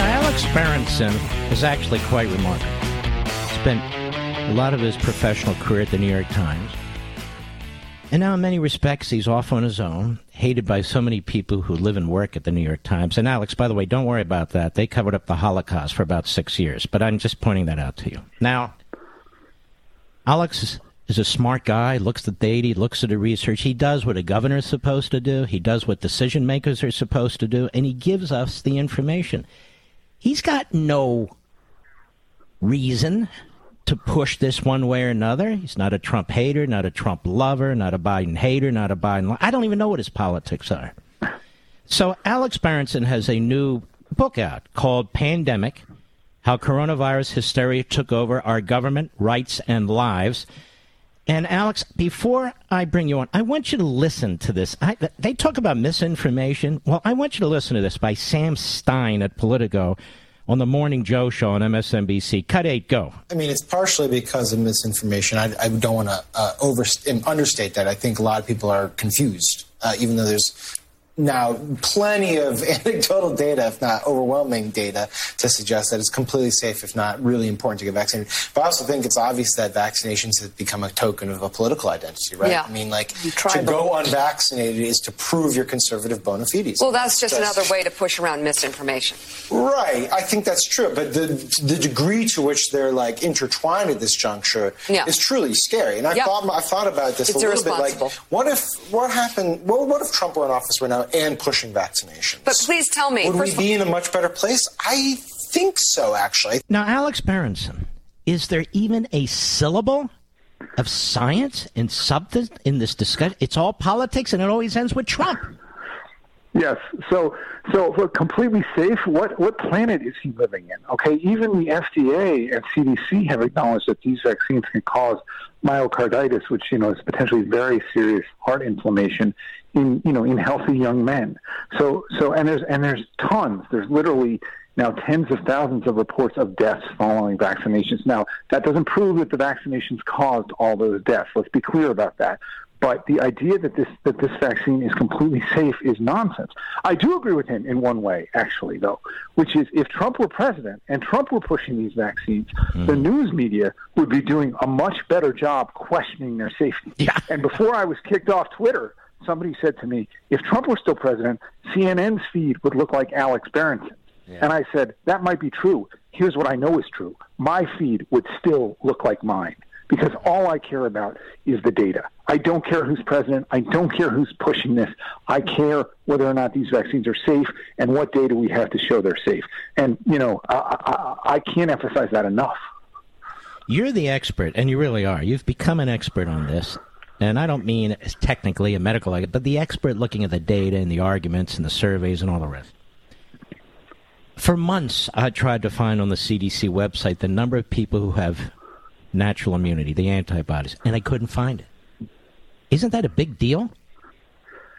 Alex Berenson is actually quite remarkable. Spent a lot of his professional career at the New York Times. And now in many respects, he's off on his own, hated by so many people who live and work at the New York Times. And Alex, by the way, don't worry about that. They covered up the Holocaust for about six years. But I'm just pointing that out to you. Now, Alex is a smart guy, looks at the data, looks at the research. He does what a governor is supposed to do. He does what decision makers are supposed to do. And he gives us the information. He's got no reason to push this one way or another. He's not a Trump hater, not a Trump lover, not a Biden hater, not a Biden... Lo- I don't even know what his politics are. So Alex Berenson has a new book out called Pandemic, How Coronavirus Hysteria Took Over Our Government, Rights, and Lives. And Alex, before I bring you on, I want you to listen to this. I, they talk about misinformation. Well, I want you to listen to this by Sam Stein at Politico on the Morning Joe show on M S N B C. Cut eight, go. I mean, it's partially because of misinformation. I, I don't want to uh, over and understate that. I think a lot of people are confused, uh, even though there's now plenty of anecdotal data, if not overwhelming data, to suggest that it's completely safe, if not really important, to get vaccinated. But I also think it's obvious that vaccinations have become a token of a political identity, right? Yeah. I mean, like, to go unvaccinated is to prove your conservative bona fides. Well, that's just, just another way to push around misinformation. Right. I think that's true. But the the degree to which they're, like, intertwined at this juncture yeah. is truly scary. And I, yeah. thought, I thought about this it's a little bit, like, what if, what happened, what, what if Trump were in office right now and pushing vaccinations? But please tell me. Would we be in a much better place? I think so, actually. Now, Alex Berenson, is there even a syllable of science and substance in this discussion? It's all politics, and it always ends with Trump. Yes. So, so if we're completely safe, what, what planet is he living in? Okay, even the F D A and C D C have acknowledged that these vaccines can cause myocarditis, which, you know, is potentially very serious heart inflammation in, you know, in healthy young men. So, so, and there's, and there's tons, there's literally now tens of thousands of reports of deaths following vaccinations. Now, that doesn't prove that the vaccinations caused all those deaths. Let's be clear about that. But the idea that this that this vaccine is completely safe is nonsense. I do agree with him in one way, actually, though, which is if Trump were president and Trump were pushing these vaccines, mm. the news media would be doing a much better job questioning their safety. Yeah. And before I was kicked off Twitter, somebody said to me, if Trump were still president, C N N's feed would look like Alex Berenson. Yeah. And I said, that might be true. Here's what I know is true. My feed would still look like mine. Because all I care about is the data. I don't care who's president. I don't care who's pushing this. I care whether or not these vaccines are safe and what data we have to show they're safe. And, you know, I, I, I can't emphasize that enough. You're the expert, and you really are. You've become an expert on this. And I don't mean technically a medical expert, but the expert looking at the data and the arguments and the surveys and all the rest. For months, I tried to find on the C D C website the number of people who have natural immunity, the antibodies, and they couldn't find it. Isn't that a big deal?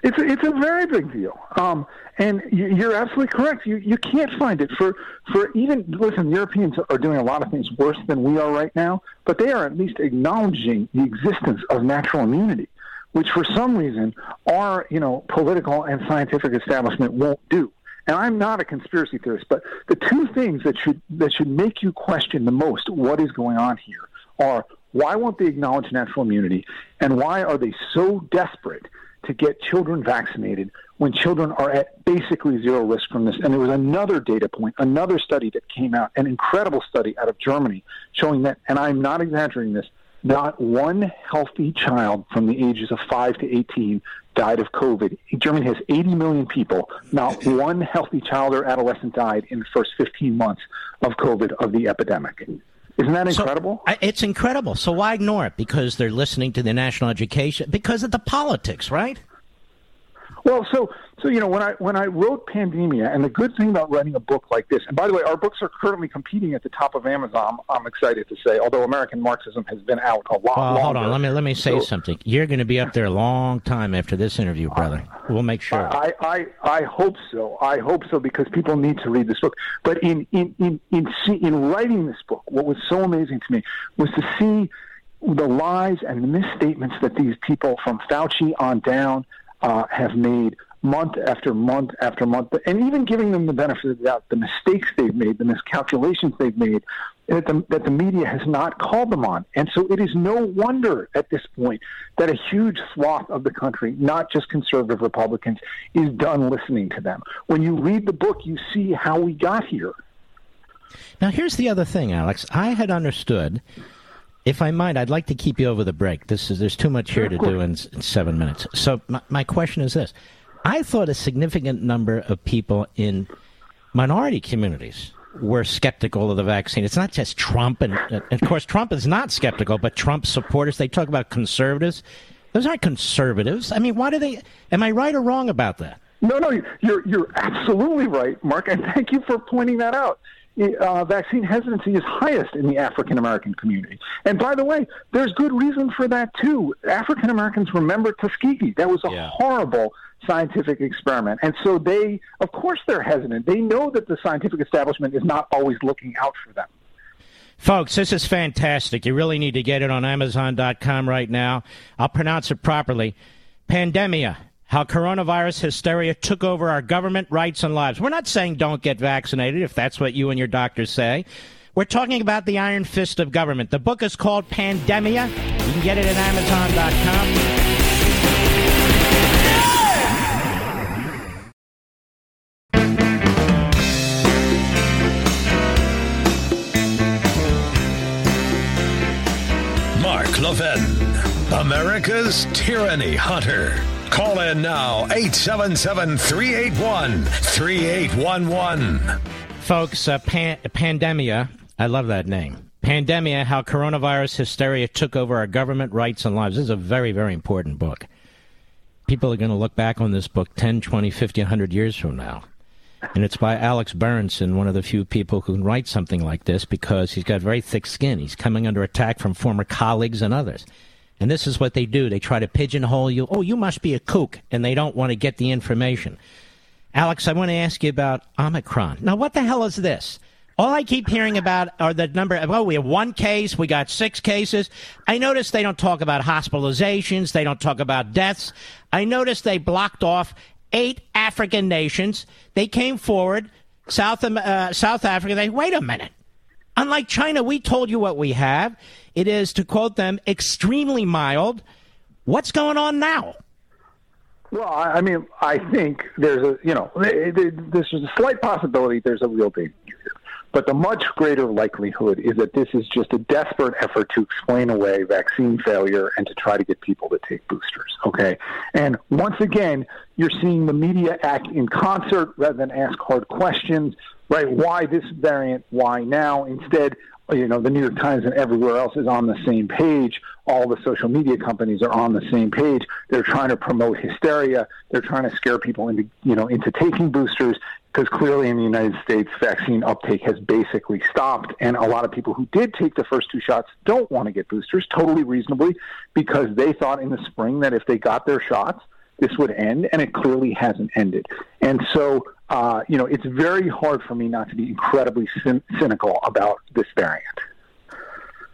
It's a, it's a very big deal, um, and you're absolutely correct. You you can't find it for, for even, listen, Europeans are doing a lot of things worse than we are right now, but they are at least acknowledging the existence of natural immunity, which for some reason our, you know, political and scientific establishment won't do. And I'm not a conspiracy theorist, but the two things that should that should make you question the most what is going on here are, why won't they acknowledge natural immunity, and why are they so desperate to get children vaccinated when children are at basically zero risk from this? And there was another data point, another study that came out, an incredible study out of Germany showing that, and I'm not exaggerating this, not one healthy child from the ages of five to eighteen died of COVID. Germany has eighty million people. Not one healthy child or adolescent died in the first fifteen months of COVID, of the epidemic. Isn't that incredible? So, it's incredible. So why ignore it? Because they're listening to the national education, because of the politics, right? Well, so, so you know, when I when I wrote Pandemia, and the good thing about writing a book like this, and by the way, our books are currently competing at the top of Amazon, I'm excited to say, although American Marxism has been out a lot well, longer. Hold on, let me, let me say so, something. You're going to be up there a long time after this interview, brother. We'll make sure. I, I, I hope so. I hope so, because people need to read this book. But in, in, in, in, in writing this book, what was so amazing to me was to see the lies and the misstatements that these people from Fauci on down Uh, have made month after month after month, and even giving them the benefit of the doubt, the mistakes they've made, the miscalculations they've made, that the, that the media has not called them on. And so it is no wonder at this point that a huge swath of the country, not just conservative Republicans, is done listening to them. When you read the book, you see how we got here. Now, here's the other thing, Alex. I had understood... If I might, I'd like to keep you over the break. This is There's too much here to do in, in seven minutes. So my, my question is this. I thought a significant number of people in minority communities were skeptical of the vaccine. It's not just Trump. And, and of course, Trump is not skeptical, but Trump supporters, they talk about conservatives. Those aren't conservatives. I mean, why do they – am I right or wrong about that? No, no, you're you're absolutely right, Mark, and thank you for pointing that out. Uh, vaccine hesitancy is highest in the African-American community. And by the way, there's good reason for that, too. African-Americans remember Tuskegee. That was a yeah. horrible scientific experiment. And so they, of course, they're hesitant. They know that the scientific establishment is not always looking out for them. Folks, this is fantastic. You really need to get it on Amazon dot com right now. I'll pronounce it properly. Pandemia. How coronavirus hysteria took over our government, rights, and lives. We're not saying don't get vaccinated, if that's what you and your doctors say. We're talking about the iron fist of government. The book is called Pandemia. You can get it at Amazon dot com. Mark Levin, America's tyranny hunter. Call in now, eight seven seven, three eight one, three eight one one. Folks, uh, pan- Pandemia, I love that name. Pandemia, How Coronavirus Hysteria Took Over Our Government, Rights, and Lives. This is a very, very important book. People are going to look back on this book ten, twenty, fifty, one hundred years from now. And it's by Alex Berenson, one of the few people who can write something like this, because he's got very thick skin. He's coming under attack from former colleagues and others. And this is what they do. They try to pigeonhole you. Oh, you must be a kook. And they don't want to get the information. Alex, I want to ask you about Omicron. Now, what the hell is this? All I keep hearing about are the number of, oh, we have one case. We got six cases. I notice they don't talk about hospitalizations. They don't talk about deaths. I notice they blocked off eight African nations. They came forward, South, uh, South Africa. They, wait a minute. Unlike China, we told you what we have. It is, to quote them, extremely mild. What's going on now? Well, I mean, I think there's a, you know, there's a slight possibility there's a real danger here. But the much greater likelihood is that this is just a desperate effort to explain away vaccine failure and to try to get people to take boosters, okay? And once again, you're seeing the media act in concert rather than ask hard questions. Right, why this variant, why now? Instead, you know, the New York Times and everywhere else is on the same page. All the social media companies are on the same page. They're trying to promote hysteria. They're trying to scare people into, you know, into taking boosters, because clearly in the United States, vaccine uptake has basically stopped. And a lot of people who did take the first two shots don't want to get boosters, totally reasonably, because they thought in the spring that if they got their shots, this would end, and it clearly hasn't ended. And so, uh, you know, it's very hard for me not to be incredibly cyn- cynical about this variant.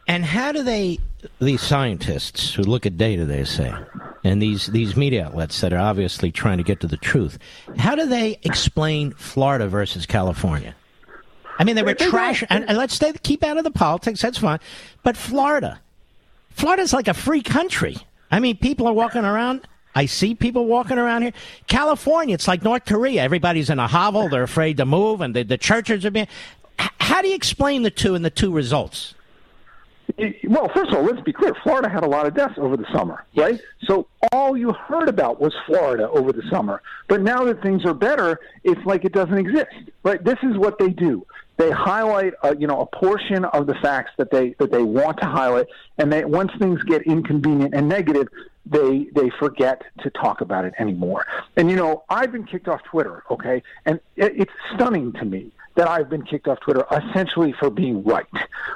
And how do they, these scientists who look at data, they say, and these, these media outlets that are obviously trying to get to the truth, how do they explain Florida versus California? I mean, they were trash, and, and let's stay, keep out of the politics, that's fine, but Florida, Florida's like a free country. I mean, people are walking around... I see people walking around here. California, it's like North Korea. Everybody's in a hovel. They're afraid to move, and the, the churches are being... How do you explain the two and the two results? Well, first of all, let's be clear. Florida had a lot of deaths over the summer, yes. Right? So all you heard about was Florida over the summer. But now that things are better, it's like it doesn't exist, right? This is what they do. They highlight, a, you know, a portion of the facts that they that they want to highlight, and they, once things get inconvenient and negative, they they forget to talk about it anymore. And, you know, I've been kicked off Twitter, okay? And it, it's stunning to me that I've been kicked off Twitter essentially for being right,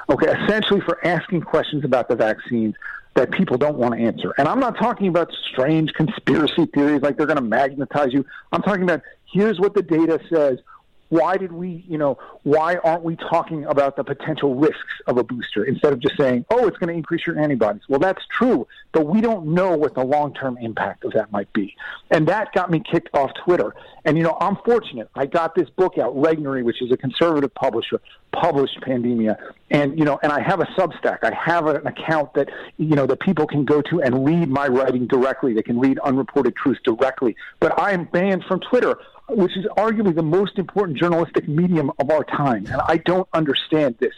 okay? Essentially for asking questions about the vaccines that people don't want to answer. And I'm not talking about strange conspiracy theories like they're going to magnetize you. I'm talking about here's what the data says. Why did we, you know, why aren't we talking about the potential risks of a booster instead of just saying, oh, it's going to increase your antibodies? Well, that's true, but we don't know what the long-term impact of that might be. And that got me kicked off Twitter. And, you know, I'm fortunate. I got this book out, Regnery, which is a conservative publisher, published Pandemia. And, you know, and I have a Substack. I have an account that, you know, that people can go to and read my writing directly. They can read Unreported Truth directly. But I am banned from Twitter, which is arguably the most important journalistic medium of our time, and I don't understand this.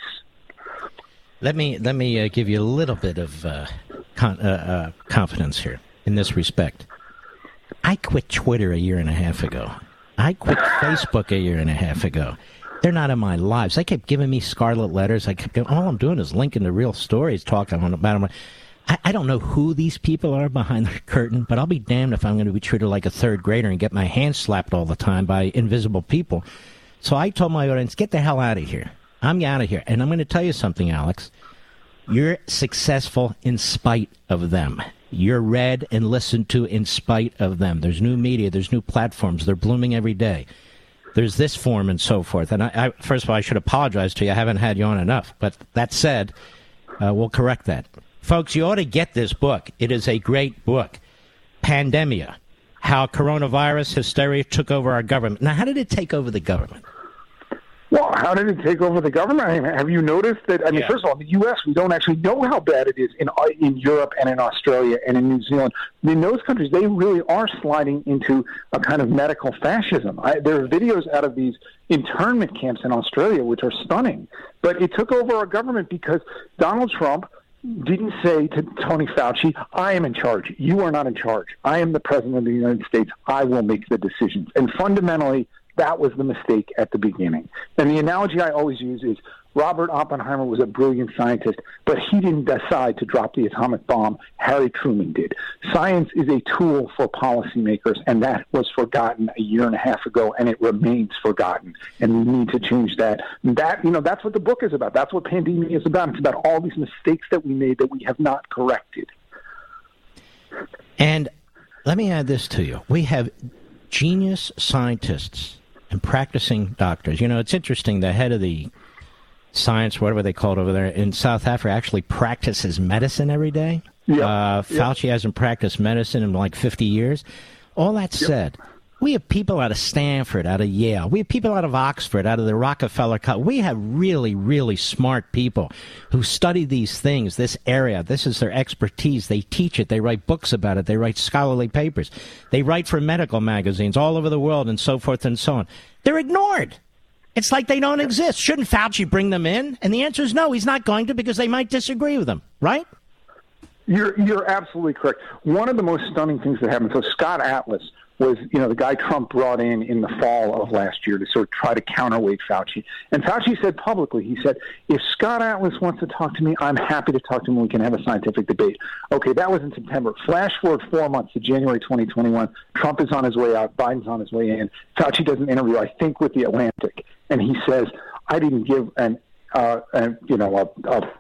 Let me let me uh, give you a little bit of uh, con- uh, uh, confidence here in this respect. I quit Twitter a year and a half ago. I quit Facebook a year and a half ago. They're not in my lives. They kept giving me scarlet letters. I kept going, all I'm doing is linking to real stories, talking about them. I, I don't know who these people are behind the curtain, but I'll be damned if I'm going to be treated like a third grader and get my hand slapped all the time by invisible people. So I told my audience, get the hell out of here. I'm out of here. And I'm going to tell you something, Alex. You're successful in spite of them. You're read and listened to in spite of them. There's new media. There's new platforms. They're blooming every day. There's this form and so forth. And I, I first of all, I should apologize to you. I haven't had you on enough. But that said, uh, we'll correct that. Folks, you ought to get this book. It is a great book. Pandemia, How Coronavirus Hysteria Took Over Our Government. Now, how did it take over the government? Well, how did it take over the government? I mean, have you noticed that? I mean, yeah. First of all, in the U S, we don't actually know how bad it is in in Europe and in Australia and in New Zealand. In those countries, they really are sliding into a kind of medical fascism. I, there are videos out of these internment camps in Australia, which are stunning. But it took over our government because Donald Trump didn't say to Tony Fauci, I am in charge. You are not in charge. I am the president of the United States. I will make the decisions. And fundamentally, that was the mistake at the beginning. And the analogy I always use is Robert Oppenheimer was a brilliant scientist, but he didn't decide to drop the atomic bomb. Harry Truman did. Science is a tool for policymakers, and that was forgotten a year and a half ago, and it remains forgotten. And we need to change that. That, you know, that's what the book is about. That's what Pandemia is about. It's about all these mistakes that we made that we have not corrected. And let me add this to you. We have genius scientists and practicing doctors. You know, it's interesting, the head of the science, whatever they call it over there, in South Africa actually practices medicine every day. Yep. Uh, Fauci yep. hasn't practiced medicine in like fifty years. All that said, yep. we have people out of Stanford, out of Yale. We have people out of Oxford, out of the Rockefeller College. We have really, really smart people who study these things, this area. This is their expertise. They teach it. They write books about it. They write scholarly papers. They write for medical magazines all over the world and so forth and so on. They're ignored. It's like they don't exist. Shouldn't Fauci bring them in? And the answer is no, he's not going to, because they might disagree with him, right? You're you're absolutely correct. One of the most stunning things that happened, so Scott Atlas was, you know, the guy Trump brought in in the fall of last year to sort of try to counterweight Fauci. And Fauci said publicly, he said, if Scott Atlas wants to talk to me, I'm happy to talk to him. We can have a scientific debate. Okay, that was in September. Flash forward four months to January twenty twenty-one. Trump is on his way out. Biden's on his way in. Fauci does an interview, I think, with The Atlantic. And he says, I didn't give an, uh, an you know, a, a,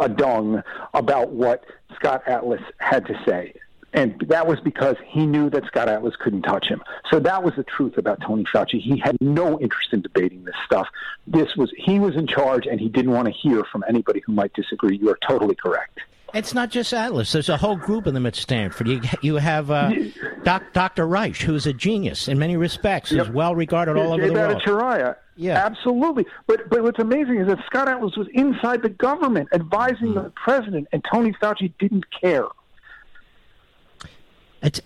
a dung about what Scott Atlas had to say. And that was because he knew that Scott Atlas couldn't touch him. So that was the truth about Tony Fauci. He had no interest in debating this stuff. This was he was in charge, and he didn't want to hear from anybody who might disagree. You are totally correct. It's not just Atlas. There's a whole group of them at Stanford. You, you have uh, Doc, Doctor Reich, who's a genius in many respects, who's yep. well regarded all over the world. Chiraya. Yeah, absolutely. But but what's amazing is that Scott Atlas was inside the government advising mm. the president, and Tony Fauci didn't care. It's,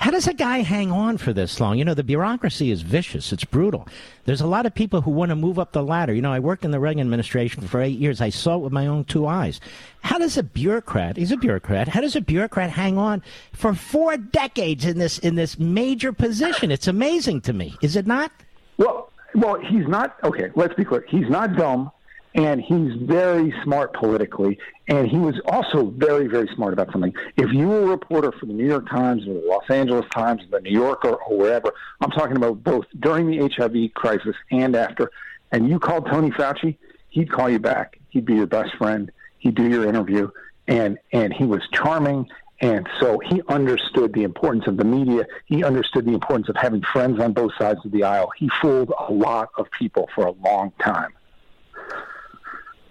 how does a guy hang on for this long? You know, the bureaucracy is vicious. It's brutal. There's a lot of people who want to move up the ladder. You know, I worked in the Reagan administration for eight years. I saw it with my own two eyes. How does a bureaucrat, he's a bureaucrat, how does a bureaucrat hang on for four decades in this in this major position? It's amazing to me. Is it not? Well, well, he's not. Okay, let's be clear. He's not dumb. And he's very smart politically, and he was also very, very smart about something. If you were a reporter for the New York Times or the Los Angeles Times or the New Yorker or wherever, I'm talking about both during the H I V crisis and after, and you called Tony Fauci, he'd call you back. He'd be your best friend. He'd do your interview, and, and he was charming. And so he understood the importance of the media. He understood the importance of having friends on both sides of the aisle. He fooled a lot of people for a long time.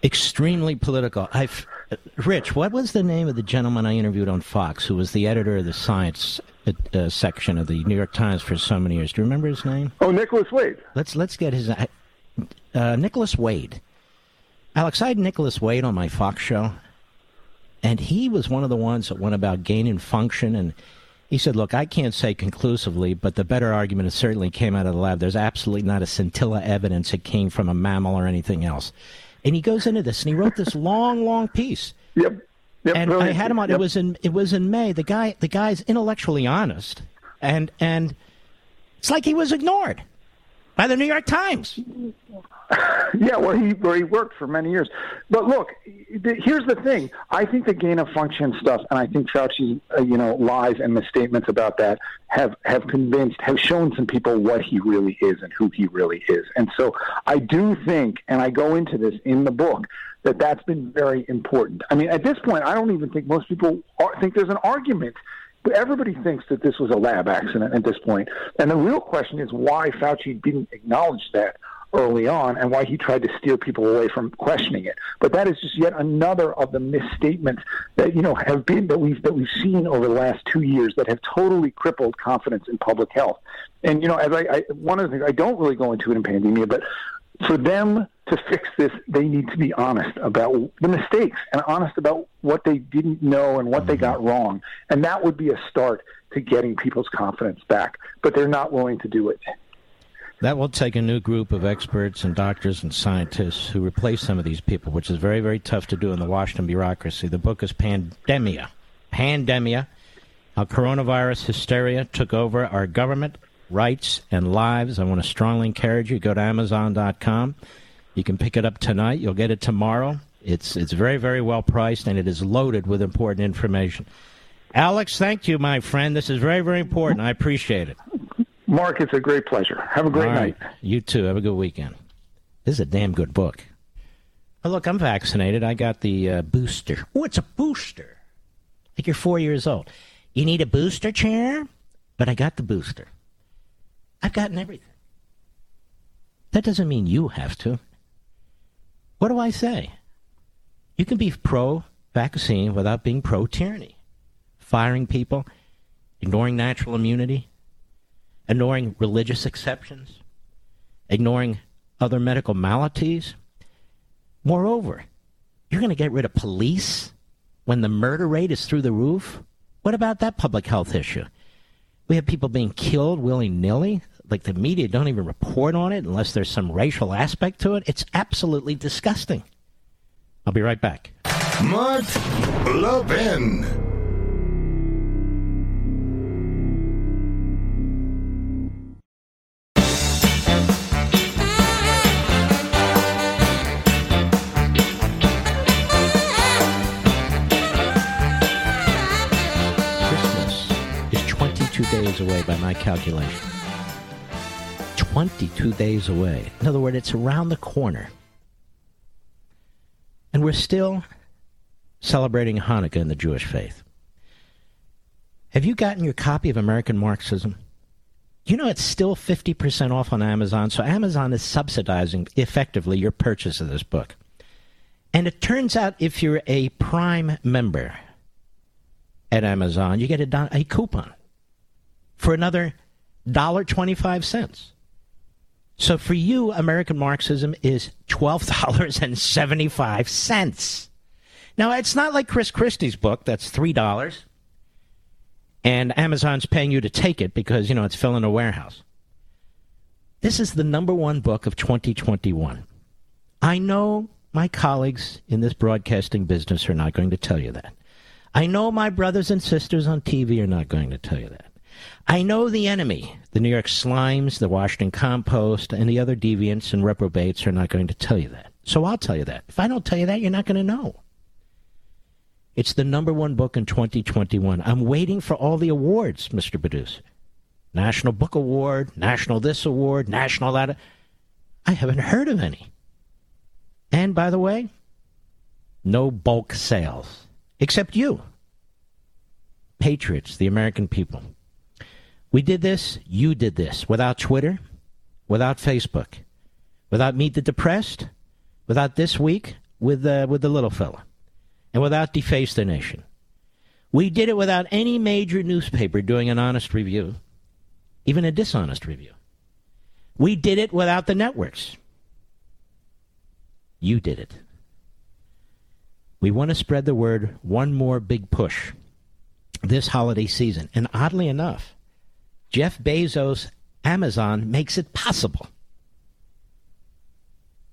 Extremely political. I've, Rich, what was the name of the gentleman I interviewed on Fox, who was the editor of the science uh, section of the New York Times for so many years? Do you remember his name? Oh, Nicholas Wade. Let's let's get his uh, Nicholas Wade. Alex, I had Nicholas Wade on my Fox show, and he was one of the ones that went about gain and function, and he said, "Look, I can't say conclusively, but the better argument certainly came out of the lab. There's absolutely not a scintilla evidence it came from a mammal or anything else." And he goes into this, and he wrote this long, long piece. Yep. yep and I had him on. Yep. It was in. It was in May. The guy. The guy's intellectually honest, and and it's like he was ignored by the New York Times. Yeah, where he where he worked for many years. But look, the, here's the thing. I think the gain of function stuff, and I think Fauci, uh, you know, lies and misstatements about that have have convinced, have shown some people what he really is and who he really is. And so I do think, and I go into this in the book, that that's been very important. I mean, at this point, I don't even think most people are, think there's an argument. Everybody thinks that this was a lab accident at this point. And the real question is why Fauci didn't acknowledge that early on and why he tried to steer people away from questioning it. But that is just yet another of the misstatements that, you know, have been that we've that we've seen over the last two years that have totally crippled confidence in public health. And, you know, as I, I one of the things I don't really go into it in Pandemia, but for them to fix this, they need to be honest about the mistakes and honest about what they didn't know and what mm-hmm. they got wrong. And that would be a start to getting people's confidence back. But they're not willing to do it. That will take a new group of experts and doctors and scientists who replace some of these people, which is very, very tough to do in the Washington bureaucracy. The book is Pandemia. Pandemia. How coronavirus hysteria took over our government, rights, and lives. I want to strongly encourage you. Go to Amazon dot com. You can pick it up tonight. You'll get it tomorrow. It's it's very, very well priced, and it is loaded with important information. Alex, thank you, my friend. This is very, very important. I appreciate it. Mark, it's a great pleasure. Have a great night. You too. Have a good weekend. This is a damn good book. Oh, look, I'm vaccinated. I got the uh, booster. Oh, it's a booster. Like you're four years old. You need a booster, chair? But I got the booster. I've gotten everything. That doesn't mean you have to. What do I say? You can be pro-vaccine without being pro-tyranny. Firing people, ignoring natural immunity, ignoring religious exceptions, ignoring other medical maladies. Moreover, you're going to get rid of police when the murder rate is through the roof? What about that public health issue? We have people being killed willy-nilly. Like the media don't even report on it unless there's some racial aspect to it. It's absolutely disgusting. I'll be right back. Mark Levin. days away by my calculation. twenty-two days away. In other words, it's around the corner. And we're still celebrating Hanukkah in the Jewish faith. Have you gotten your copy of American Marxism? You know it's still fifty percent off on Amazon, so Amazon is subsidizing, effectively, your purchase of this book. And it turns out if you're a Prime member at Amazon, you get a, don- a coupon for another one dollar and twenty-five cents. So for you, American Marxism is twelve dollars and seventy-five cents. Now, it's not like Chris Christie's book, that's three dollars, and Amazon's paying you to take it because, you know, it's filling a warehouse. This is the number one book of twenty twenty-one. I know my colleagues in this broadcasting business are not going to tell you that. I know my brothers and sisters on T V are not going to tell you that. I know the enemy, the New York Slimes, the Washington Compost, and the other deviants and reprobates are not going to tell you that. So I'll tell you that. If I don't tell you that, you're not going to know. It's the number one book in twenty twenty-one. I'm waiting for all the awards, Mister Producer. National Book Award, National This Award, National That. I haven't heard of any. And by the way, no bulk sales. Except you, patriots, the American people. We did this, you did this, without Twitter, without Facebook, without Meet the Depressed, without This Week with, uh, with the little fella, and without Deface the Nation. We did it without any major newspaper doing an honest review, even a dishonest review. We did it without the networks. You did it. We want to spread the word, one more big push this holiday season. And oddly enough, Jeff Bezos' Amazon makes it possible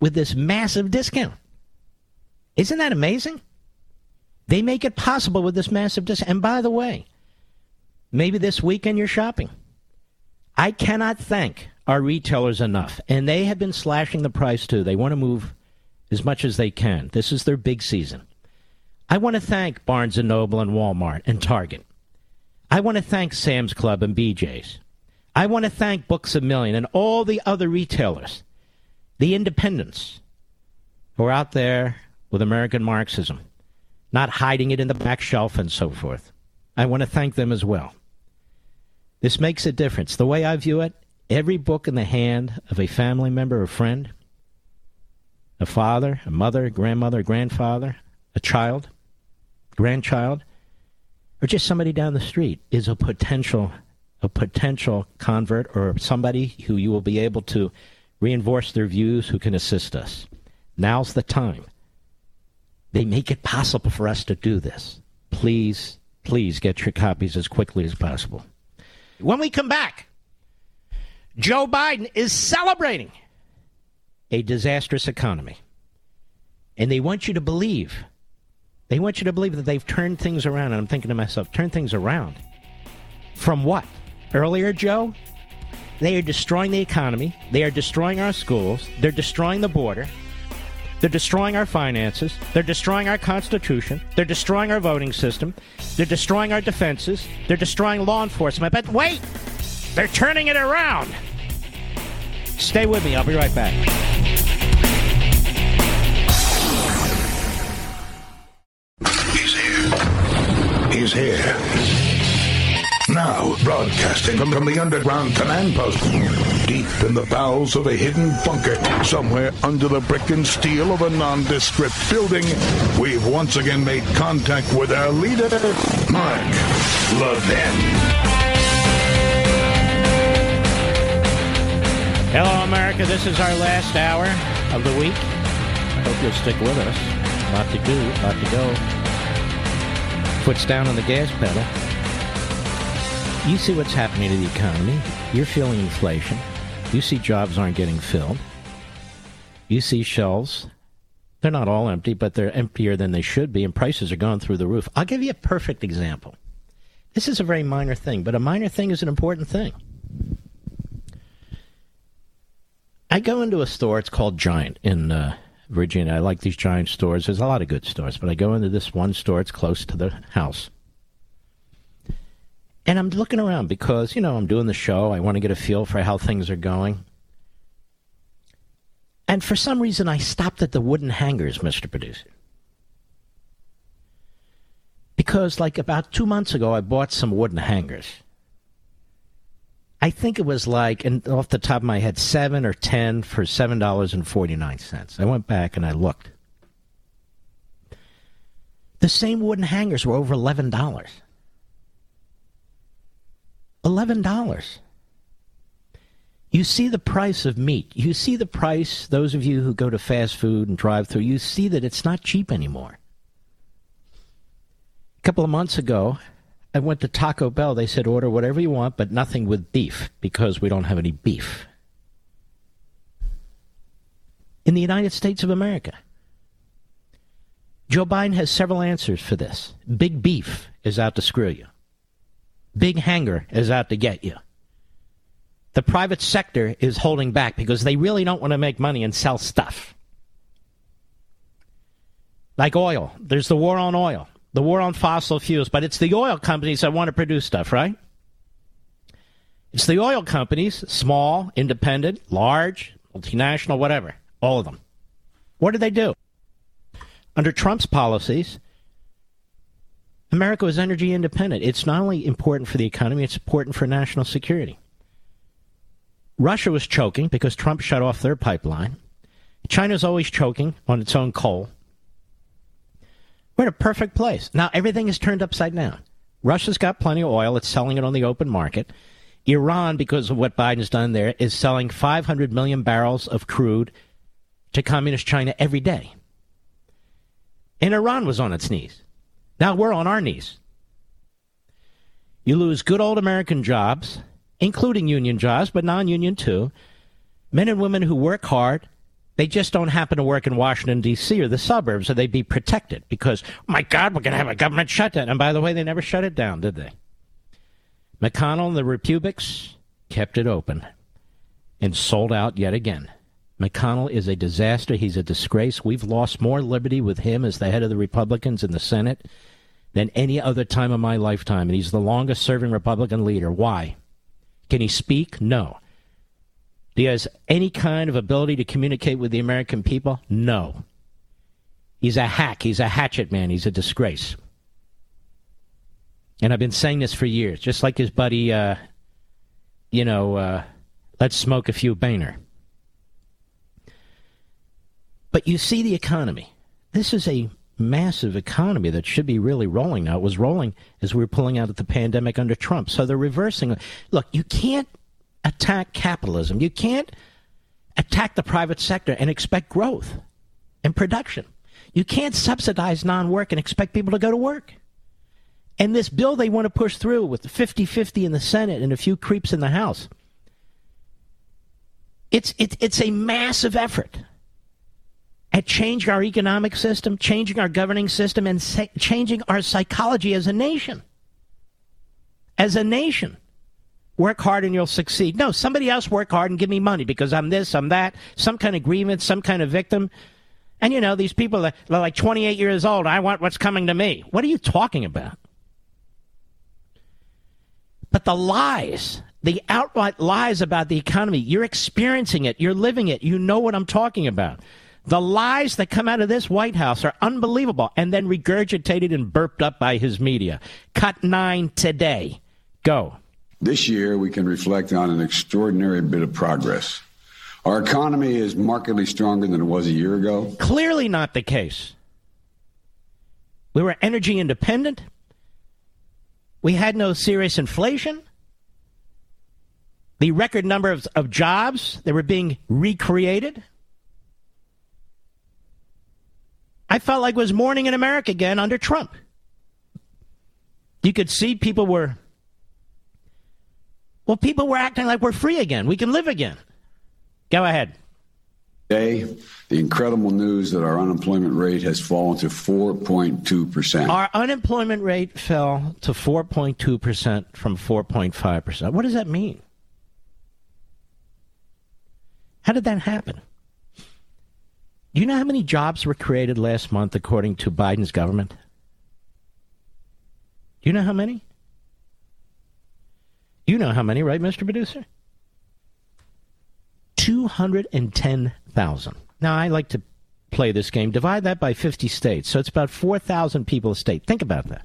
with this massive discount. Isn't that amazing? They make it possible with this massive discount. And by the way, maybe this weekend you're shopping. I cannot thank our retailers enough. And they have been slashing the price too. They want to move as much as they can. This is their big season. I want to thank Barnes and Noble and Walmart and Target. I want to thank Sam's Club and B J's. I want to thank Books A Million and all the other retailers, the independents who are out there with American Marxism, not hiding it in the back shelf and so forth. I want to thank them as well. This makes a difference. The way I view it, every book in the hand of a family member or friend, a father, a mother, a grandmother, a grandfather, a child, grandchild, or just somebody down the street is a potential a potential convert or somebody who you will be able to reinforce their views who can assist us. Now's the time. They make it possible for us to do this. Please, please get your copies as quickly as possible. When we come back, Joe Biden is celebrating a disastrous economy. And they want you to believe, they want you to believe that they've turned things around. And I'm thinking to myself, turn things around? From what? Earlier, Joe? They are destroying the economy. They are destroying our schools. They're destroying the border. They're destroying our finances. They're destroying our Constitution. They're destroying our voting system. They're destroying our defenses. They're destroying law enforcement. But wait, they're turning it around. Stay with me. I'll be right back. He's here. He's here. Now, broadcasting from the underground command post, deep in the bowels of a hidden bunker, somewhere under the brick and steel of a nondescript building, we've once again made contact with our leader, Mark Levin. Hello, America. This is our last hour of the week. I hope you'll stick with us. A lot to do, a lot to go. Foot's down on the gas pedal. You see what's happening to the economy. You're feeling inflation. You see jobs aren't getting filled. You see shelves. They're not all empty, but they're emptier than they should be, and prices are going through the roof. I'll give you a perfect example. This is a very minor thing, but a minor thing is an important thing. I go into a store, it's called Giant in uh, Virginia. I like these Giant stores. There's a lot of good stores, but I go into this one store, it's close to the house. And I'm looking around because, you know, I'm doing the show. I want to get a feel for how things are going. And for some reason, I stopped at the wooden hangers, Mister Producer. Because, like, about two months ago, I bought some wooden hangers. I think it was like, and off the top of my head, seven or ten for seven dollars and forty-nine cents. I went back and I looked. The same wooden hangers were over eleven dollars. eleven dollars. You see the price of meat. You see the price, those of you who go to fast food and drive through, you see that it's not cheap anymore. A couple of months ago, I went to Taco Bell. They said, order whatever you want, but nothing with beef, because we don't have any beef. In the United States of America, Joe Biden has several answers for this. Big beef is out to screw you. Big hanger is out to get you. The private sector is holding back because they really don't want to make money and sell stuff. Like oil. There's the war on oil, the war on fossil fuels, but it's the oil companies that want to produce stuff, right? It's the oil companies, small, independent, large, multinational, whatever, all of them. What do they do? Under Trump's policies, America is energy independent. It's not only important for the economy, it's important for national security. Russia was choking because Trump shut off their pipeline. China's always choking on its own coal. We're in a perfect place. Now everything is turned upside down. Russia's got plenty of oil. It's selling it on the open market. Iran, because of what Biden's done there, is selling five hundred million barrels of crude to communist China every day. And Iran was on its knees. Now we're on our knees. You lose good old American jobs, including union jobs, but non-union too. Men and women who work hard, they just don't happen to work in Washington, D C or the suburbs, so they'd be protected because, oh my God, we're going to have a government shutdown. And by the way, they never shut it down, did they? McConnell and the Republicans kept it open and sold out yet again. McConnell is a disaster. He's a disgrace. We've lost more liberty with him as the head of the Republicans in the Senate than any other time of my lifetime. And he's the longest-serving Republican leader. Why? Can he speak? No. He has any kind of ability to communicate with the American people? No. He's a hack. He's a hatchet man. He's a disgrace. And I've been saying this for years, just like his buddy, uh, you know, uh, let's smoke a few Boehner. But you see the economy. This is a massive economy that should be really rolling now. It was rolling as we were pulling out of the pandemic under Trump. So they're reversing. Look, you can't attack capitalism. You can't attack the private sector and expect growth and production. You can't subsidize non-work and expect people to go to work. And this bill they want to push through with the fifty-fifty in the Senate and a few creeps in the House, it's, it, it's a massive effort at changing our economic system, changing our governing system, and sa- changing our psychology as a nation. As a nation. Work hard and you'll succeed. No, somebody else work hard and give me money because I'm this, I'm that, some kind of grievance, some kind of victim. And, you know, these people are like twenty-eight years old. I want what's coming to me. What are you talking about? But the lies, the outright lies about the economy, you're experiencing it, you're living it, you know what I'm talking about. The lies that come out of this White House are unbelievable and then regurgitated and burped up by his media. Cut nine today. Go. This year, we can reflect on an extraordinary bit of progress. Our economy is markedly stronger than it was a year ago. Clearly not the case. We were energy independent. We had no serious inflation. The record number of, of jobs that were being recreated. I felt like it was morning in America again under Trump. You could see people were, well, people were acting like we're free again. We can live again. Go ahead. Today, the incredible news that our unemployment rate has fallen to four point two percent. Our unemployment rate fell to four point two percent from four point five percent. What does that mean? How did that happen? Do you know how many jobs were created last month according to Biden's government? Do you know how many? You know how many, right, Mister Producer? two hundred ten thousand. Now, I like to play this game. Divide that by fifty states. So it's about four thousand people a state. Think about that.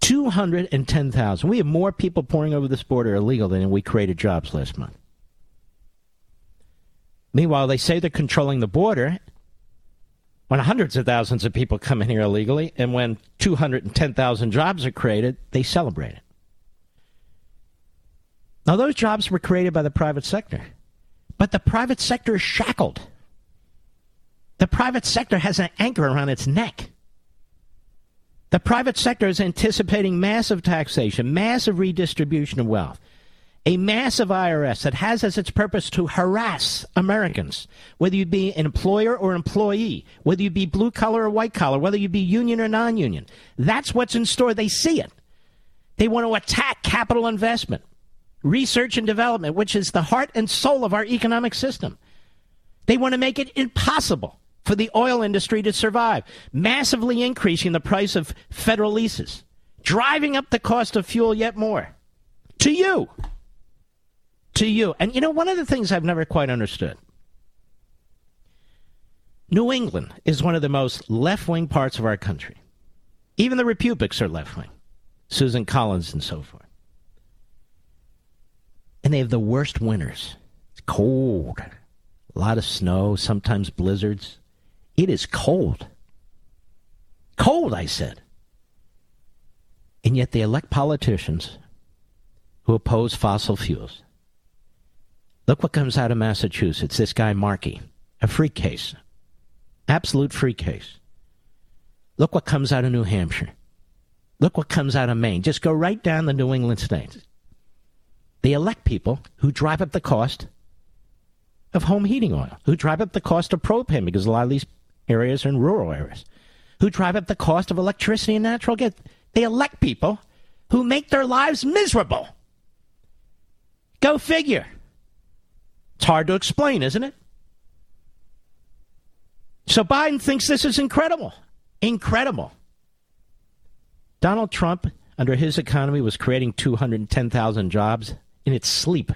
two hundred ten thousand. We have more people pouring over this border illegal than we created jobs last month. Meanwhile, they say they're controlling the border when hundreds of thousands of people come in here illegally, and when two hundred ten thousand jobs are created, they celebrate it. Now, those jobs were created by the private sector, but the private sector is shackled. The private sector has an anchor around its neck. The private sector is anticipating massive taxation, massive redistribution of wealth, a massive I R S that has as its purpose to harass Americans, whether you be an employer or employee, whether you be blue-collar or white-collar, whether you be union or non-union. That's what's in store. They see it. They want to attack capital investment, research and development, which is the heart and soul of our economic system. They want to make it impossible for the oil industry to survive, massively increasing the price of federal leases, driving up the cost of fuel yet more. To you. To you. And, you know, one of the things I've never quite understood. New England is one of the most left-wing parts of our country. Even the Republics are left-wing. Susan Collins and so forth. And they have the worst winters. It's cold. A lot of snow, sometimes blizzards. It is cold. Cold, I said. And yet they elect politicians who oppose fossil fuels. Look what comes out of Massachusetts. This guy, Markey, a freak case, absolute freak case. Look what comes out of New Hampshire. Look what comes out of Maine. Just go right down the New England states. They elect people who drive up the cost of home heating oil, who drive up the cost of propane, because a lot of these areas are in rural areas, who drive up the cost of electricity and natural gas. They elect people who make their lives miserable. Go figure. It's hard to explain, isn't it? So Biden thinks this is incredible. Incredible. Donald Trump, under his economy, was creating two hundred ten thousand jobs in its sleep.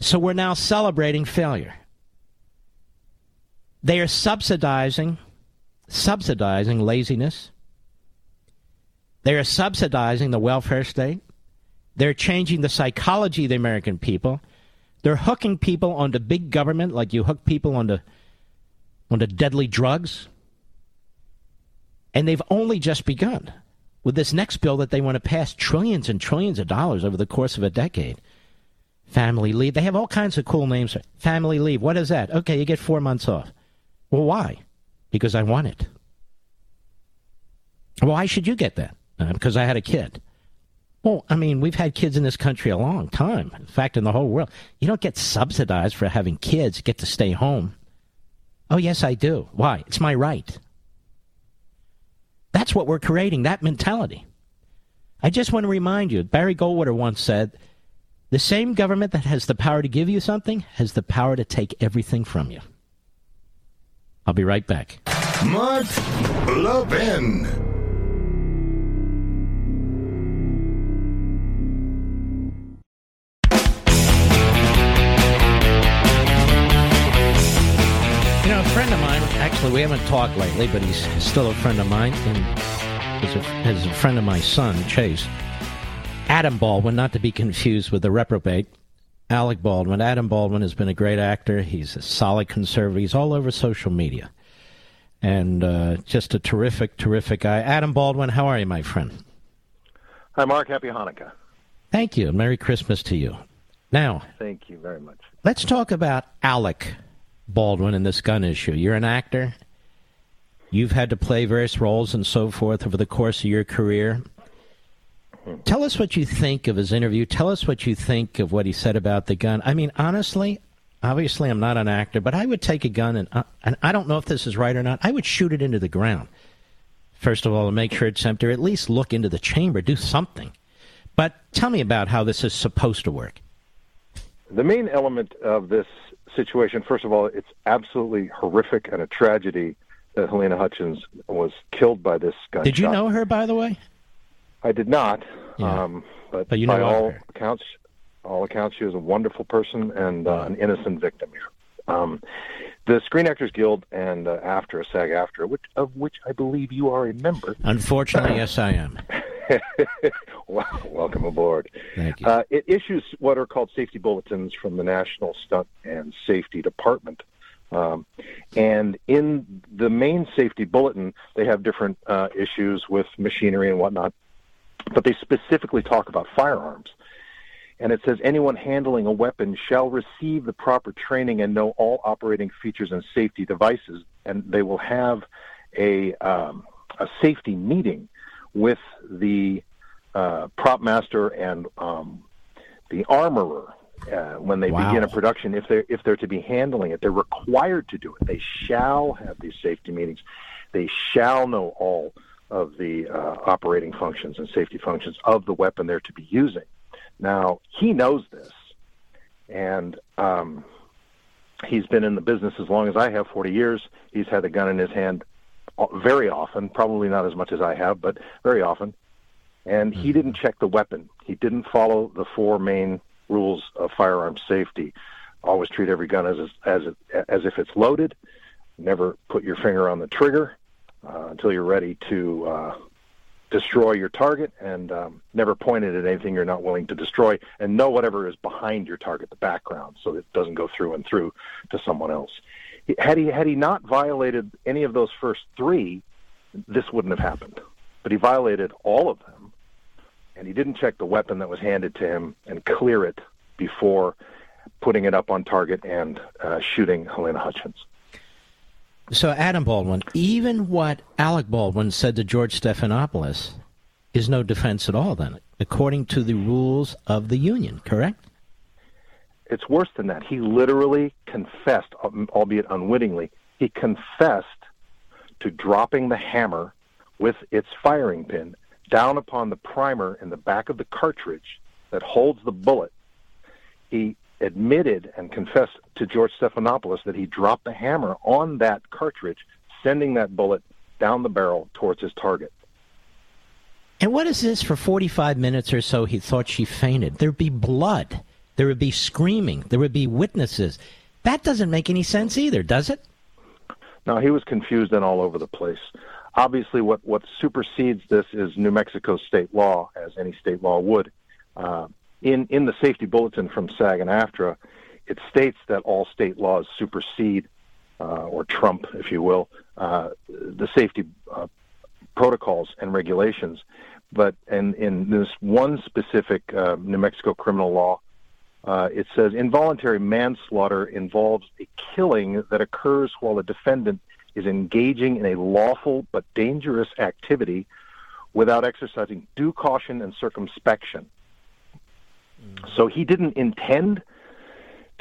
So we're now celebrating failure. They are subsidizing, subsidizing laziness. They are subsidizing the welfare state. They're changing the psychology of the American people. They're hooking people onto big government like you hook people onto, onto deadly drugs. And they've only just begun with this next bill that they want to pass trillions and trillions of dollars over the course of a decade. Family leave. They have all kinds of cool names. Family leave. What is that? Okay, you get four months off. Well, why? Because I want it. Why should you get that? Uh, because I had a kid. Well, I mean, we've had kids in this country a long time. In fact, in the whole world. You don't get subsidized for having kids. You get to stay home. Oh, yes, I do. Why? It's my right. That's what we're creating, that mentality. I just want to remind you, Barry Goldwater once said, the same government that has the power to give you something has the power to take everything from you. I'll be right back. Mark Levin. Actually, we haven't talked lately, but he's still a friend of mine, and is a, is a friend of my son, Chase. Adam Baldwin, not to be confused with the reprobate, Alec Baldwin. Adam Baldwin has been a great actor. He's a solid conservative. He's all over social media. And uh, just a terrific, terrific guy. Adam Baldwin, how are you, my friend? Hi, Mark. Happy Hanukkah. Thank you. Merry Christmas to you. Now, thank you very much. Let's talk about Alec Baldwin in this gun issue. You're an actor. You've had to play various roles and so forth over the course of your career. Tell us what you think of his interview. Tell us what you think of what he said about the gun. I mean, honestly, obviously I'm not an actor, but I would take a gun, and, uh, and I don't know if this is right or not, I would shoot it into the ground. First of all, to make sure it's empty, or at least look into the chamber, do something. But tell me about how this is supposed to work. The main element of this situation, first of all, it's absolutely horrific and a tragedy that Helena Hutchins was killed by this gunshot. Did you know her, by the way? I did not. Yeah. Um, but, but you by all accounts, all accounts, she was a wonderful person and uh, an innocent victim here. Um, the Screen Actors Guild and uh, AFTRA, SAG-AFTRA, which, of which I believe you are a member. Unfortunately, yes, I am. Well, welcome aboard. Thank you. Uh, it issues what are called safety bulletins from the National Stunt and Safety Department. Um, and in the main safety bulletin, they have different uh, issues with machinery and whatnot, but they specifically talk about firearms. And it says, anyone handling a weapon shall receive the proper training and know all operating features and safety devices, and they will have a, um, a safety meeting with the uh, prop master and um, the armorer uh, when they wow. begin a production. If they're, if they're to be handling it, they're required to do it. They shall have these safety meetings. They shall know all of the uh, operating functions and safety functions of the weapon they're to be using. Now, he knows this, and um, he's been in the business as long as I have, forty years. He's had a gun in his hand very often, probably not as much as I have, but very often. And he didn't check the weapon. He didn't follow the four main rules of firearm safety. Always treat every gun as as as if it's loaded. Never put your finger on the trigger uh, until you're ready to uh, destroy your target, and um, never point it at anything you're not willing to destroy, and know whatever is behind your target, the background, so it doesn't go through and through to someone else. Had he had he not violated any of those first three, this wouldn't have happened. But he violated all of them, and he didn't check the weapon that was handed to him and clear it before putting it up on target and uh, shooting Helena Hutchins. So, Adam Baldwin, even what Alec Baldwin said to George Stephanopoulos is no defense at all, then, according to the rules of the union, correct? It's worse than that. He literally confessed, albeit unwittingly, he confessed to dropping the hammer with its firing pin down upon the primer in the back of the cartridge that holds the bullet. He admitted and confessed to George Stephanopoulos that he dropped the hammer on that cartridge, sending that bullet down the barrel towards his target. And what is this? For forty-five minutes or so, he thought she fainted. There'd be blood. There would be screaming. There would be witnesses. That doesn't make any sense either, does it? No, he was confused and all over the place. Obviously, what, what supersedes this is New Mexico state law, as any state law would. Uh, in, in the safety bulletin from SAG and AFTRA, it states that all state laws supersede, uh, or trump, if you will, uh, the safety uh, protocols and regulations. But in, in this one specific uh, New Mexico criminal law, Uh, it says involuntary manslaughter involves a killing that occurs while a defendant is engaging in a lawful but dangerous activity without exercising due caution and circumspection. Mm. So he didn't intend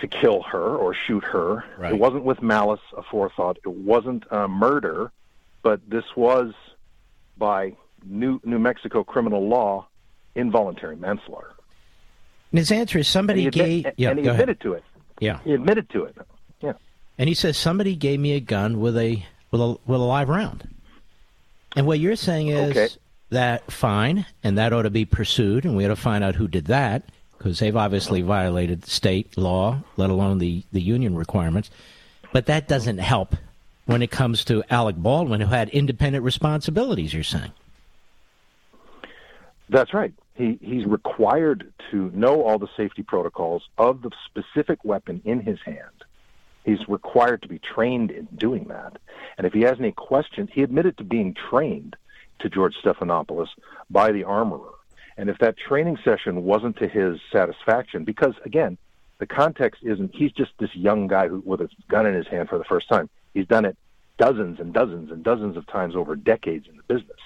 to kill her or shoot her. Right. It wasn't with malice aforethought. It wasn't uh, murder, but this was, by New, New Mexico criminal law, involuntary manslaughter. And his answer is somebody and admit, gave... Yeah, and he admitted ahead. to it. Yeah. He admitted to it. Yeah. And he says, somebody gave me a gun with a with a, with a live round. And what you're saying is okay. that, fine, and that ought to be pursued, and we ought to find out who did that, because they've obviously violated state law, let alone the, the union requirements. But that doesn't help when it comes to Alec Baldwin, who had independent responsibilities, you're saying. That's right. He, he's required to know all the safety protocols of the specific weapon in his hand. He's required to be trained in doing that. And if he has any questions, he admitted to being trained to George Stephanopoulos by the armorer. And if that training session wasn't to his satisfaction, because, again, the context isn't he's just this young guy who, with a gun in his hand for the first time. He's done it dozens and dozens and dozens of times over decades in the business.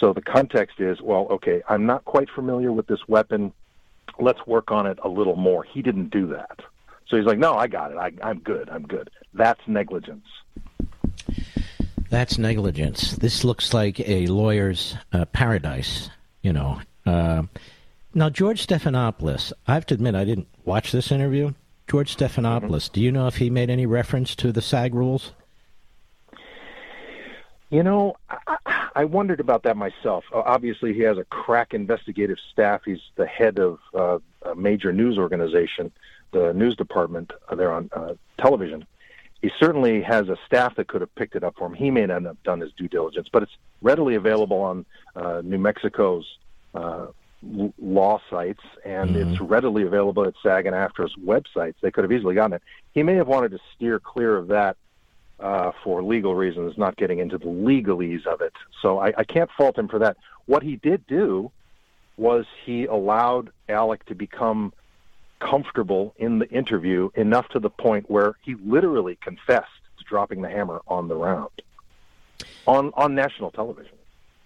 So the context is, well, okay, I'm not quite familiar with this weapon. Let's work on it a little more. He didn't do that. So he's like, no, I got it. I, I'm good. I'm good. That's negligence. That's negligence. This looks like a lawyer's uh, paradise, you know. Uh, now, George Stephanopoulos, I have to admit I didn't watch this interview. George Stephanopoulos, mm-hmm. do you know if he made any reference to the SAG rules? You know, I, I wondered about that myself. Uh, obviously, he has a crack investigative staff. He's the head of uh, a major news organization, the news department uh, there on uh, television. He certainly has a staff that could have picked it up for him. He may not have done his due diligence, but it's readily available on uh, New Mexico's uh, law sites, and mm-hmm. it's readily available at SAG and AFTRA's websites. They could have easily gotten it. He may have wanted to steer clear of that uh, for legal reasons, not getting into the legalese of it. So I, I can't fault him for that. What he did do was he allowed Alec to become comfortable in the interview enough to the point where he literally confessed to dropping the hammer on the round on on national television.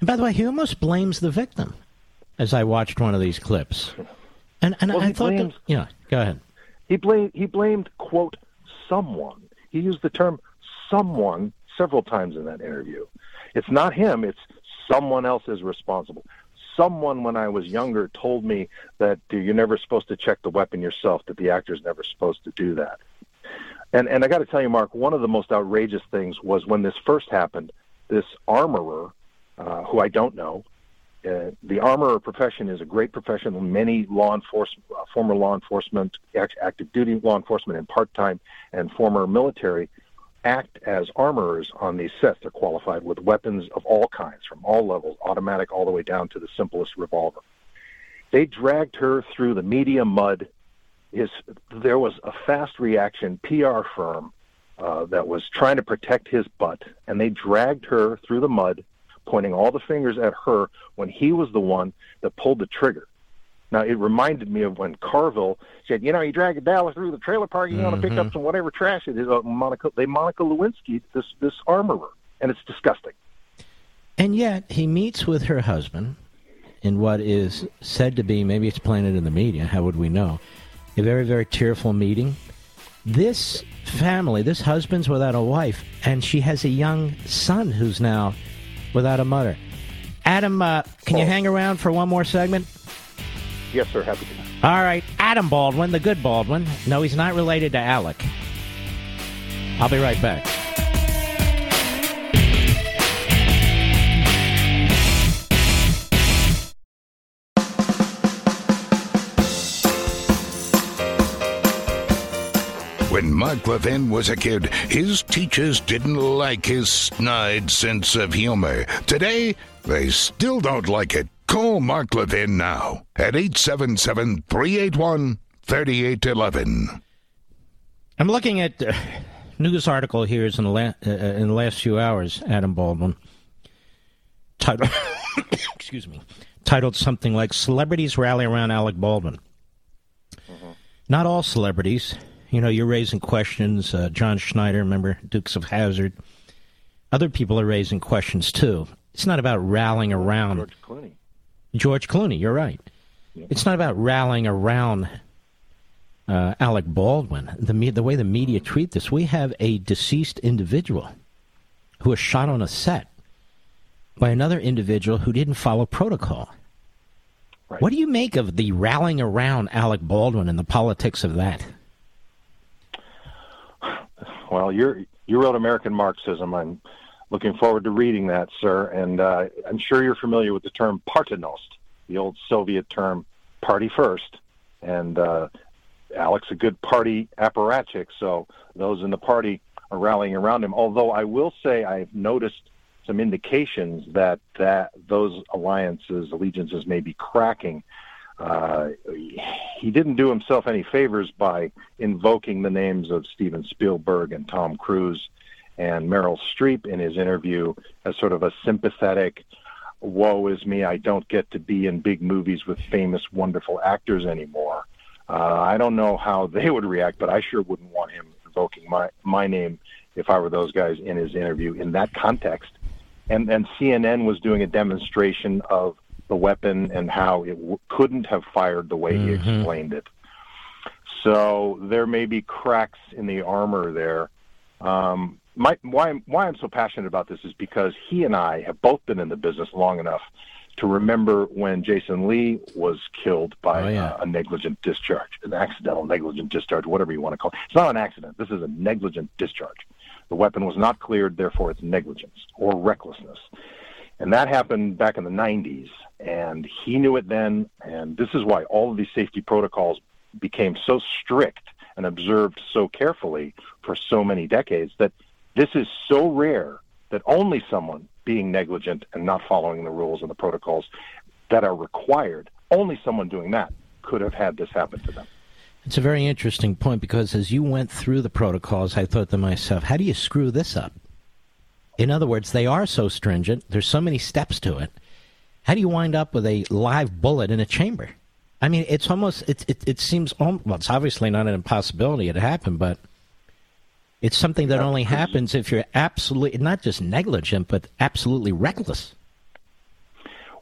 And by the way, he almost blames the victim, as I watched one of these clips. And and well, I thought, blamed, that, yeah, go ahead. He blamed he blamed quote someone. He used the term someone several times in that interview. It's not him. It's someone else is responsible. Someone, when I was younger, told me that you're never supposed to check the weapon yourself, that the actor's never supposed to do that. And and I got to tell you, Mark, one of the most outrageous things was when this first happened, this armorer, uh, who I don't know, uh, the armorer profession is a great profession. Many law enforcement, uh, former law enforcement, act, active duty law enforcement and part-time and former military act as armorers on these sets. They're qualified with weapons of all kinds, from all levels, automatic all the way down to the simplest revolver. They dragged her through the media mud. His, there was a fast reaction P R firm uh, that was trying to protect his butt, and they dragged her through the mud, pointing all the fingers at her when he was the one that pulled the trigger. Now, it reminded me of when Carville said, you know, you drag a dollar through the trailer park, you mm-hmm. want to pick up some whatever trash it is. Uh, Monica, they Monica Lewinsky, this, this armorer, and it's disgusting. And yet he meets with her husband in what is said to be, maybe it's planted in the media, how would we know, a very, very tearful meeting. This family, this husband's without a wife, and she has a young son who's now without a mother. Adam, uh, can oh. you hang around for one more segment? Yes, sir. Happy to. All right. Adam Baldwin, the good Baldwin. No, he's not related to Alec. I'll be right back. When Mark Levin was a kid, his teachers didn't like his snide sense of humor. Today, they still don't like it. Call Mark Levin now at eight seven seven, three eight one, three eight one one. I'm looking at a uh, news article here in the, la- uh, in the last few hours, Adam Baldwin, titled, excuse me, titled something like Celebrities Rally Around Alec Baldwin. Mm-hmm. Not all celebrities. You know, you're raising questions. Uh, John Schneider, remember, Dukes of Hazzard. Other people are raising questions, too. It's not about rallying around. George Clooney. George Clooney, you're right. It's not about rallying around uh, Alec Baldwin. The, me- the way the media treat this, we have a deceased individual who was shot on a set by another individual who didn't follow protocol. Right. What do you make of the rallying around Alec Baldwin and the politics of that? Well, you're, you wrote American Marxism. I'm looking forward to reading that, sir. And uh, I'm sure you're familiar with the term Partenost, the old Soviet term, party first. And uh, Alec's a good party apparatchik, so those in the party are rallying around him. Although I will say I've noticed some indications that, that those alliances, allegiances may be cracking. Uh, he didn't do himself any favors by invoking the names of Steven Spielberg and Tom Cruise and Meryl Streep in his interview as sort of a sympathetic, woe is me, I don't get to be in big movies with famous, wonderful actors anymore. Uh, I don't know how they would react, but I sure wouldn't want him invoking my, my name if I were those guys in his interview in that context. And, and C N N was doing a demonstration of the weapon and how it w- couldn't have fired the way mm-hmm. he explained it. So there may be cracks in the armor there. Um, My, why, why I'm so passionate about this is because he and I have both been in the business long enough to remember when Jason Lee was killed by oh, yeah. uh, a negligent discharge, an accidental negligent discharge, whatever you want to call it. It's not an accident. This is a negligent discharge. The weapon was not cleared, therefore it's negligence or recklessness. And that happened back in the nineties, and he knew it then, and this is why all of these safety protocols became so strict and observed so carefully for so many decades, that this is so rare that only someone being negligent and not following the rules and the protocols that are required, only someone doing that could have had this happen to them. It's a very interesting point, because as you went through the protocols, I thought to myself, how do you screw this up? In other words, they are so stringent. There's so many steps to it. How do you wind up with a live bullet in a chamber? I mean, it's almost, it, it, it seems, well, it's obviously not an impossibility. It happened, but it's something that only happens if you're absolutely, not just negligent, but absolutely reckless.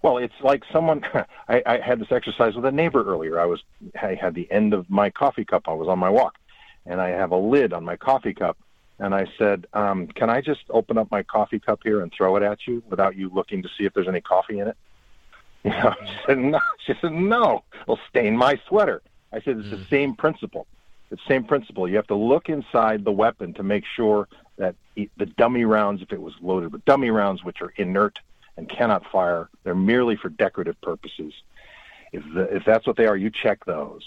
Well, it's like someone, I, I had this exercise with a neighbor earlier. I was, I had the end of my coffee cup. I was on my walk, and I have a lid on my coffee cup. And I said, um, can I just open up my coffee cup here and throw it at you without you looking to see if there's any coffee in it? You know, she said, no. She said, no, it'll stain my sweater. I said, it's the same principle. It's the same principle. You have to look inside the weapon to make sure that the dummy rounds, if it was loaded with dummy rounds, which are inert and cannot fire, they're merely for decorative purposes. If the, if that's what they are, you check those.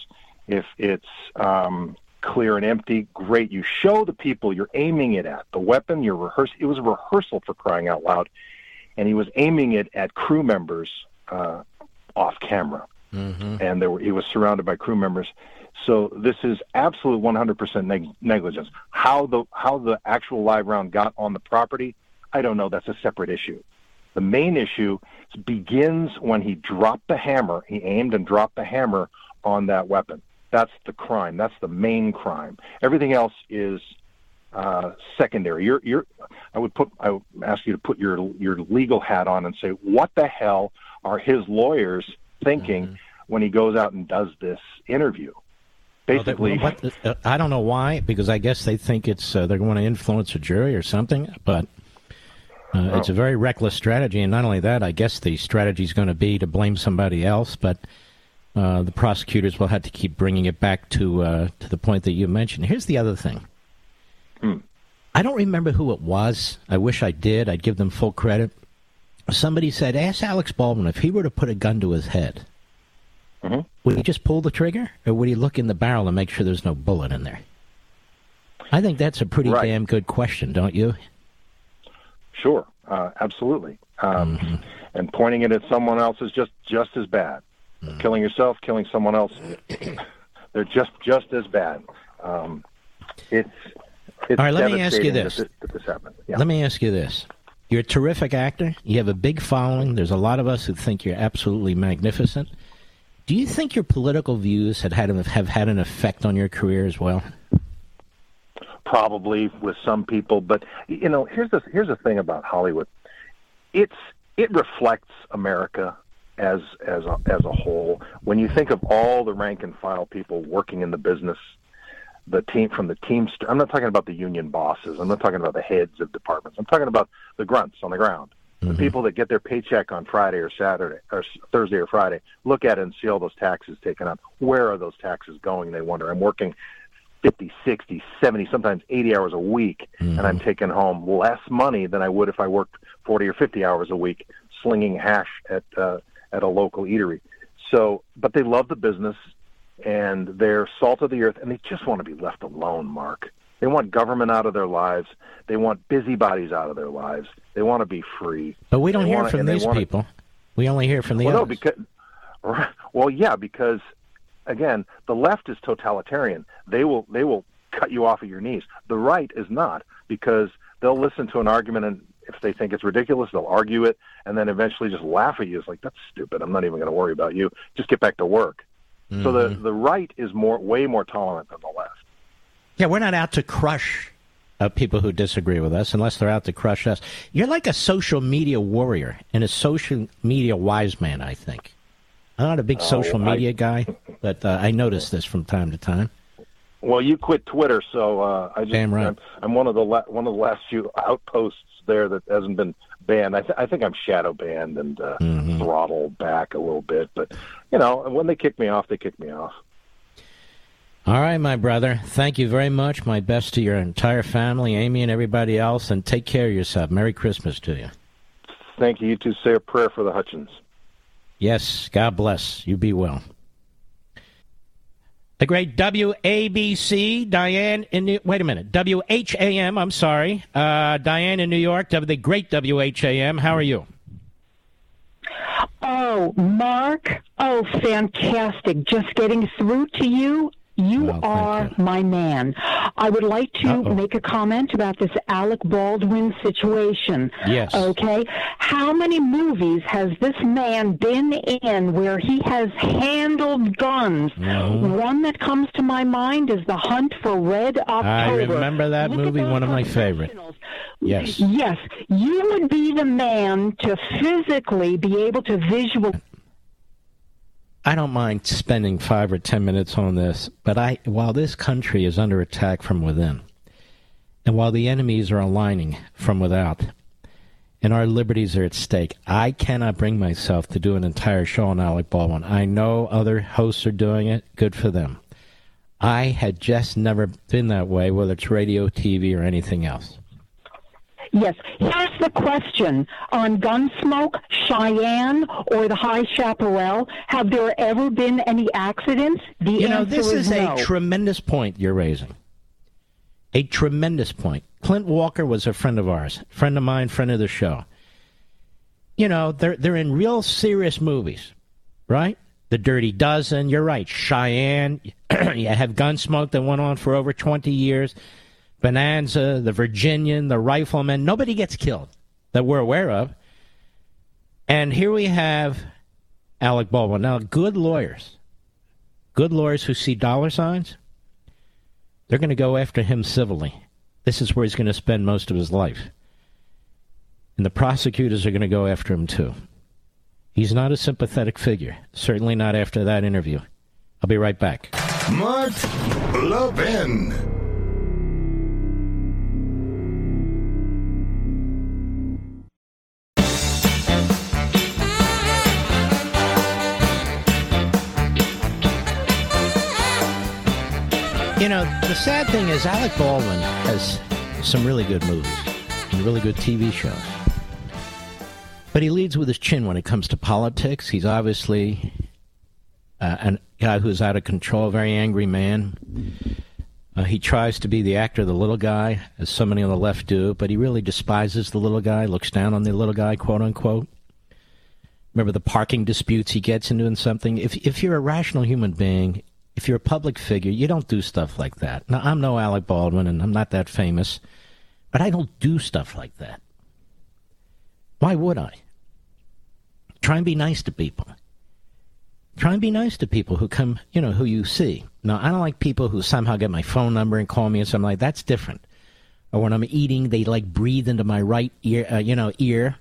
If it's um, clear and empty, great. You show the people you're aiming it at. The weapon, you're rehearsing. It was a rehearsal, for crying out loud. And he was aiming it at crew members uh, off camera. Mm-hmm. And there were, he was surrounded by crew members. So this is absolute one hundred percent neg- negligence. How the how the actual live round got on the property, I don't know. That's a separate issue. The main issue begins when he dropped the hammer. He aimed and dropped the hammer on that weapon. That's the crime. That's the main crime. Everything else is uh, secondary. You're, you're, I would put. I would ask you to put your your legal hat on and say, what the hell are his lawyers thinking mm-hmm. when he goes out and does this interview? Basically, well, they, what, I don't know why, because I guess they think it's uh, they're going to influence a jury or something. But uh, oh. it's a very reckless strategy. And not only that, I guess the strategy is going to be to blame somebody else, but. Uh, the prosecutors will have to keep bringing it back to uh, to the point that you mentioned. Here's the other thing. Hmm. I don't remember who it was. I wish I did. I'd give them full credit. Somebody said, ask Alex Baldwin if he were to put a gun to his head, mm-hmm. would he just pull the trigger, or would he look in the barrel and make sure there's no bullet in there? I think that's a pretty right. damn good question, don't you? Sure, uh, absolutely. Um, mm-hmm. And pointing it at someone else is just, just as bad. Killing yourself, killing someone else, they're just just as bad. Um, it's, it's All right, let me ask you this. That this, that this happened. Yeah. Let me ask you this. You're a terrific actor. You have a big following. There's a lot of us who think you're absolutely magnificent. Do you think your political views had had, have had an effect on your career as well? Probably with some people. But, you know, here's the, here's the thing about Hollywood. It's It reflects America as as a, as a whole. When you think of all the rank and file people working in the business, the team from the teamster, I'm not talking about the union bosses. I'm not talking about the heads of departments. I'm talking about the grunts on the ground, mm-hmm. the people that get their paycheck on Friday or Saturday or Thursday or Friday, look at it and see all those taxes taken out. Where are those taxes going? They wonder. I'm working fifty, sixty, seventy, sometimes eighty hours a week, mm-hmm. and I'm taking home less money than I would if I worked forty or fifty hours a week slinging hash at uh, at a local eatery. So, but they love the business, and they're salt of the earth, and they just want to be left alone, Mark. They want government out of their lives. They want busybodies out of their lives. They want to be free. But we don't they hear want, from these people. To, we only hear from the well, others. No, because, well, yeah, because, again, the left is totalitarian. They will, they will cut you off at your knees. The right is not, because they'll listen to an argument and if they think it's ridiculous, they'll argue it and then eventually just laugh at you. It's like, that's stupid. I'm not even going to worry about you. Just get back to work. Mm-hmm. So the, the right is more way more tolerant than the left. Yeah, we're not out to crush uh, people who disagree with us unless they're out to crush us. You're like a social media warrior and a social media wise man, I think. I'm not a big oh, social I... media guy, but uh, I notice this from time to time. Well, you quit Twitter, so uh, I just, Damn right. I'm, I'm one of the la- one of the last few outposts there that hasn't been banned. I, th- I think I'm shadow banned and uh, mm-hmm. throttled back a little bit, but you know, when they kick me off, they kick me off. All right, my brother. Thank you very much. My best to your entire family, Amy, and everybody else. And take care of yourself. Merry Christmas to you. Thank you. You two say a prayer for the Hutchins. Yes. God bless. You be well. The great W A B C, Diane in New... Wait a minute. W H A M, I'm sorry. Uh, Diane in New York, the great W H A M. How are you? Oh, Mark. Oh, fantastic. Just getting through to you. You oh, are you. my man. I would like to Uh-oh. make a comment about this Alec Baldwin situation. Yes. Okay? How many movies has this man been in where he has handled guns? No. One that comes to my mind is The Hunt for Red October. I remember that Look movie, one of my favorites. Yes. Yes. You would be the man to physically be able to visualize. I don't mind spending five or ten minutes on this, but I, while this country is under attack from within, and while the enemies are aligning from without, and our liberties are at stake, I cannot bring myself to do an entire show on Alec Baldwin. I know other hosts are doing it. Good for them. I had just never been that way, whether it's radio, T V, or anything else. Yes. Here's the question. On Gunsmoke, Cheyenne, or the High Chaparral, have there ever been any accidents? The you know, this is, is no. a tremendous point you're raising. A tremendous point. Clint Walker was a friend of ours, friend of mine, friend of the show. You know, they're, they're in real serious movies, right? The Dirty Dozen, you're right. Cheyenne, you have Gunsmoke that went on for over twenty years. Bonanza, the Virginian, the Rifleman, nobody gets killed that we're aware of. And here we have Alec Baldwin. Now, good lawyers, good lawyers who see dollar signs, they're going to go after him civilly. This is where he's going to spend most of his life. And the prosecutors are going to go after him, too. He's not a sympathetic figure, certainly not after that interview. I'll be right back. Mark Levin. You know, the sad thing is Alec Baldwin has some really good movies and really good T V shows. But he leads with his chin when it comes to politics. He's obviously uh, a guy who's out of control, a very angry man. Uh, he tries to be the actor, the little guy, as so many on the left do, but he really despises the little guy, looks down on the little guy, quote unquote. Remember the parking disputes he gets into and something? If, if you're a rational human being... If you're a public figure, you don't do stuff like that. Now, I'm no Alec Baldwin, and I'm not that famous, but I don't do stuff like that. Why would I? Try and be nice to people. Try and be nice to people who come, you know, who you see. Now, I don't like people who somehow get my phone number and call me and something like that. That's different. Or when I'm eating, they, like, breathe into my right ear, uh, you know, ear,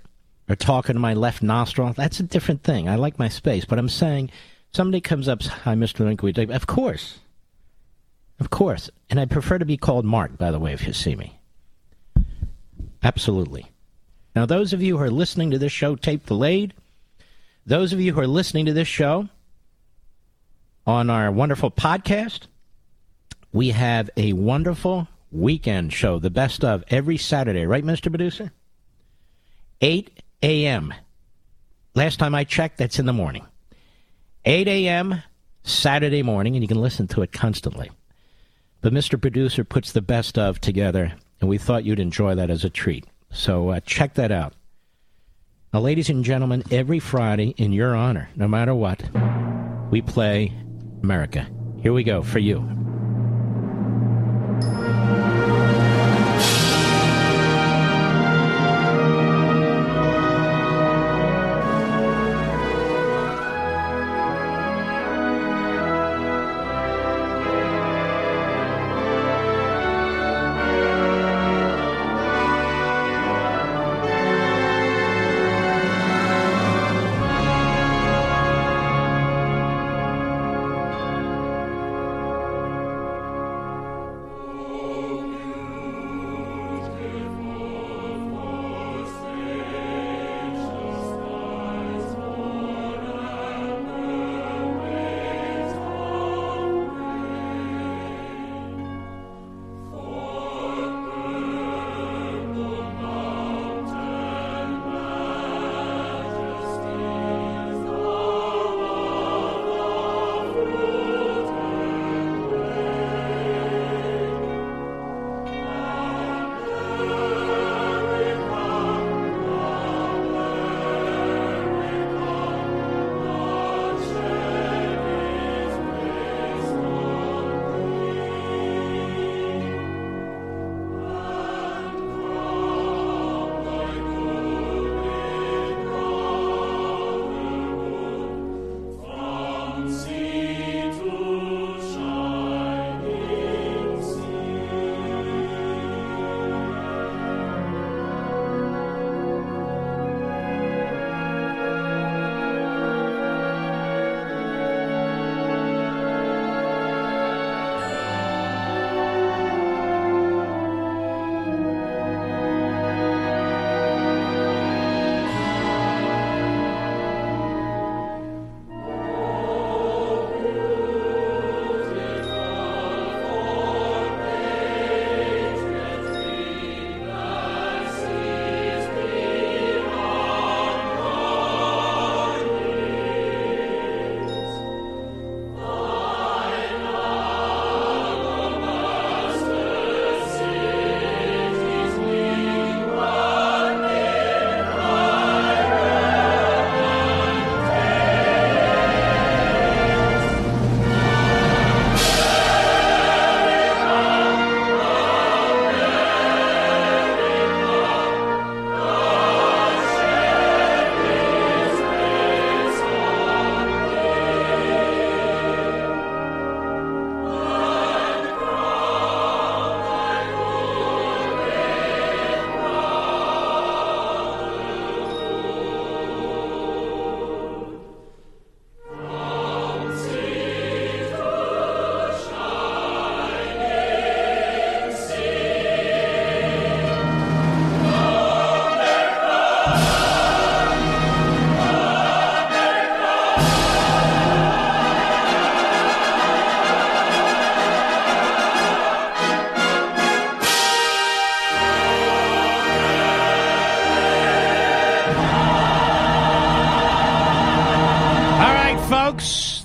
or talking to my left nostril. That's a different thing. I like my space, but I'm saying... Somebody comes up, hi, Mister Linkwee. Of course. Of course. And I prefer to be called Mark, by the way, if you see me. Absolutely. Now, those of you who are listening to this show tape delayed, those of you who are listening to this show on our wonderful podcast, we have a wonderful weekend show, the best of, every Saturday. Right, Mister Producer? eight a.m. Last time I checked, that's in the morning. eight a.m. Saturday morning, and you can listen to it constantly. But Mister Producer puts the best of together, and we thought you'd enjoy that as a treat. So uh, check that out. Now, ladies and gentlemen, every Friday, in your honor, no matter what, we play America. Here we go for you.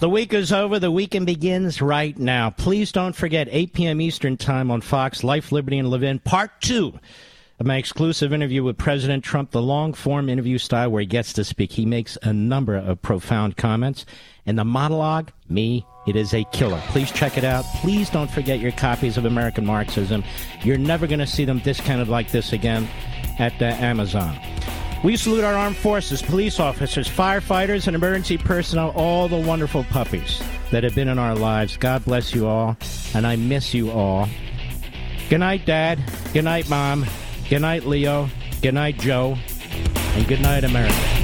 The week is over. The weekend begins right now. Please don't forget, eight p.m. Eastern Time on Fox, Life, Liberty, and Levin, Part two of my exclusive interview with President Trump, the long-form interview style where he gets to speak. He makes a number of profound comments. And the monologue, me, it is a killer. Please check it out. Please don't forget your copies of American Marxism. You're never going to see them discounted like this again at uh, Amazon. We salute our armed forces, police officers, firefighters, and emergency personnel, all the wonderful puppies that have been in our lives. God bless you all, and I miss you all. Good night, Dad. Good night, Mom. Good night, Leo. Good night, Joe. And good night, America.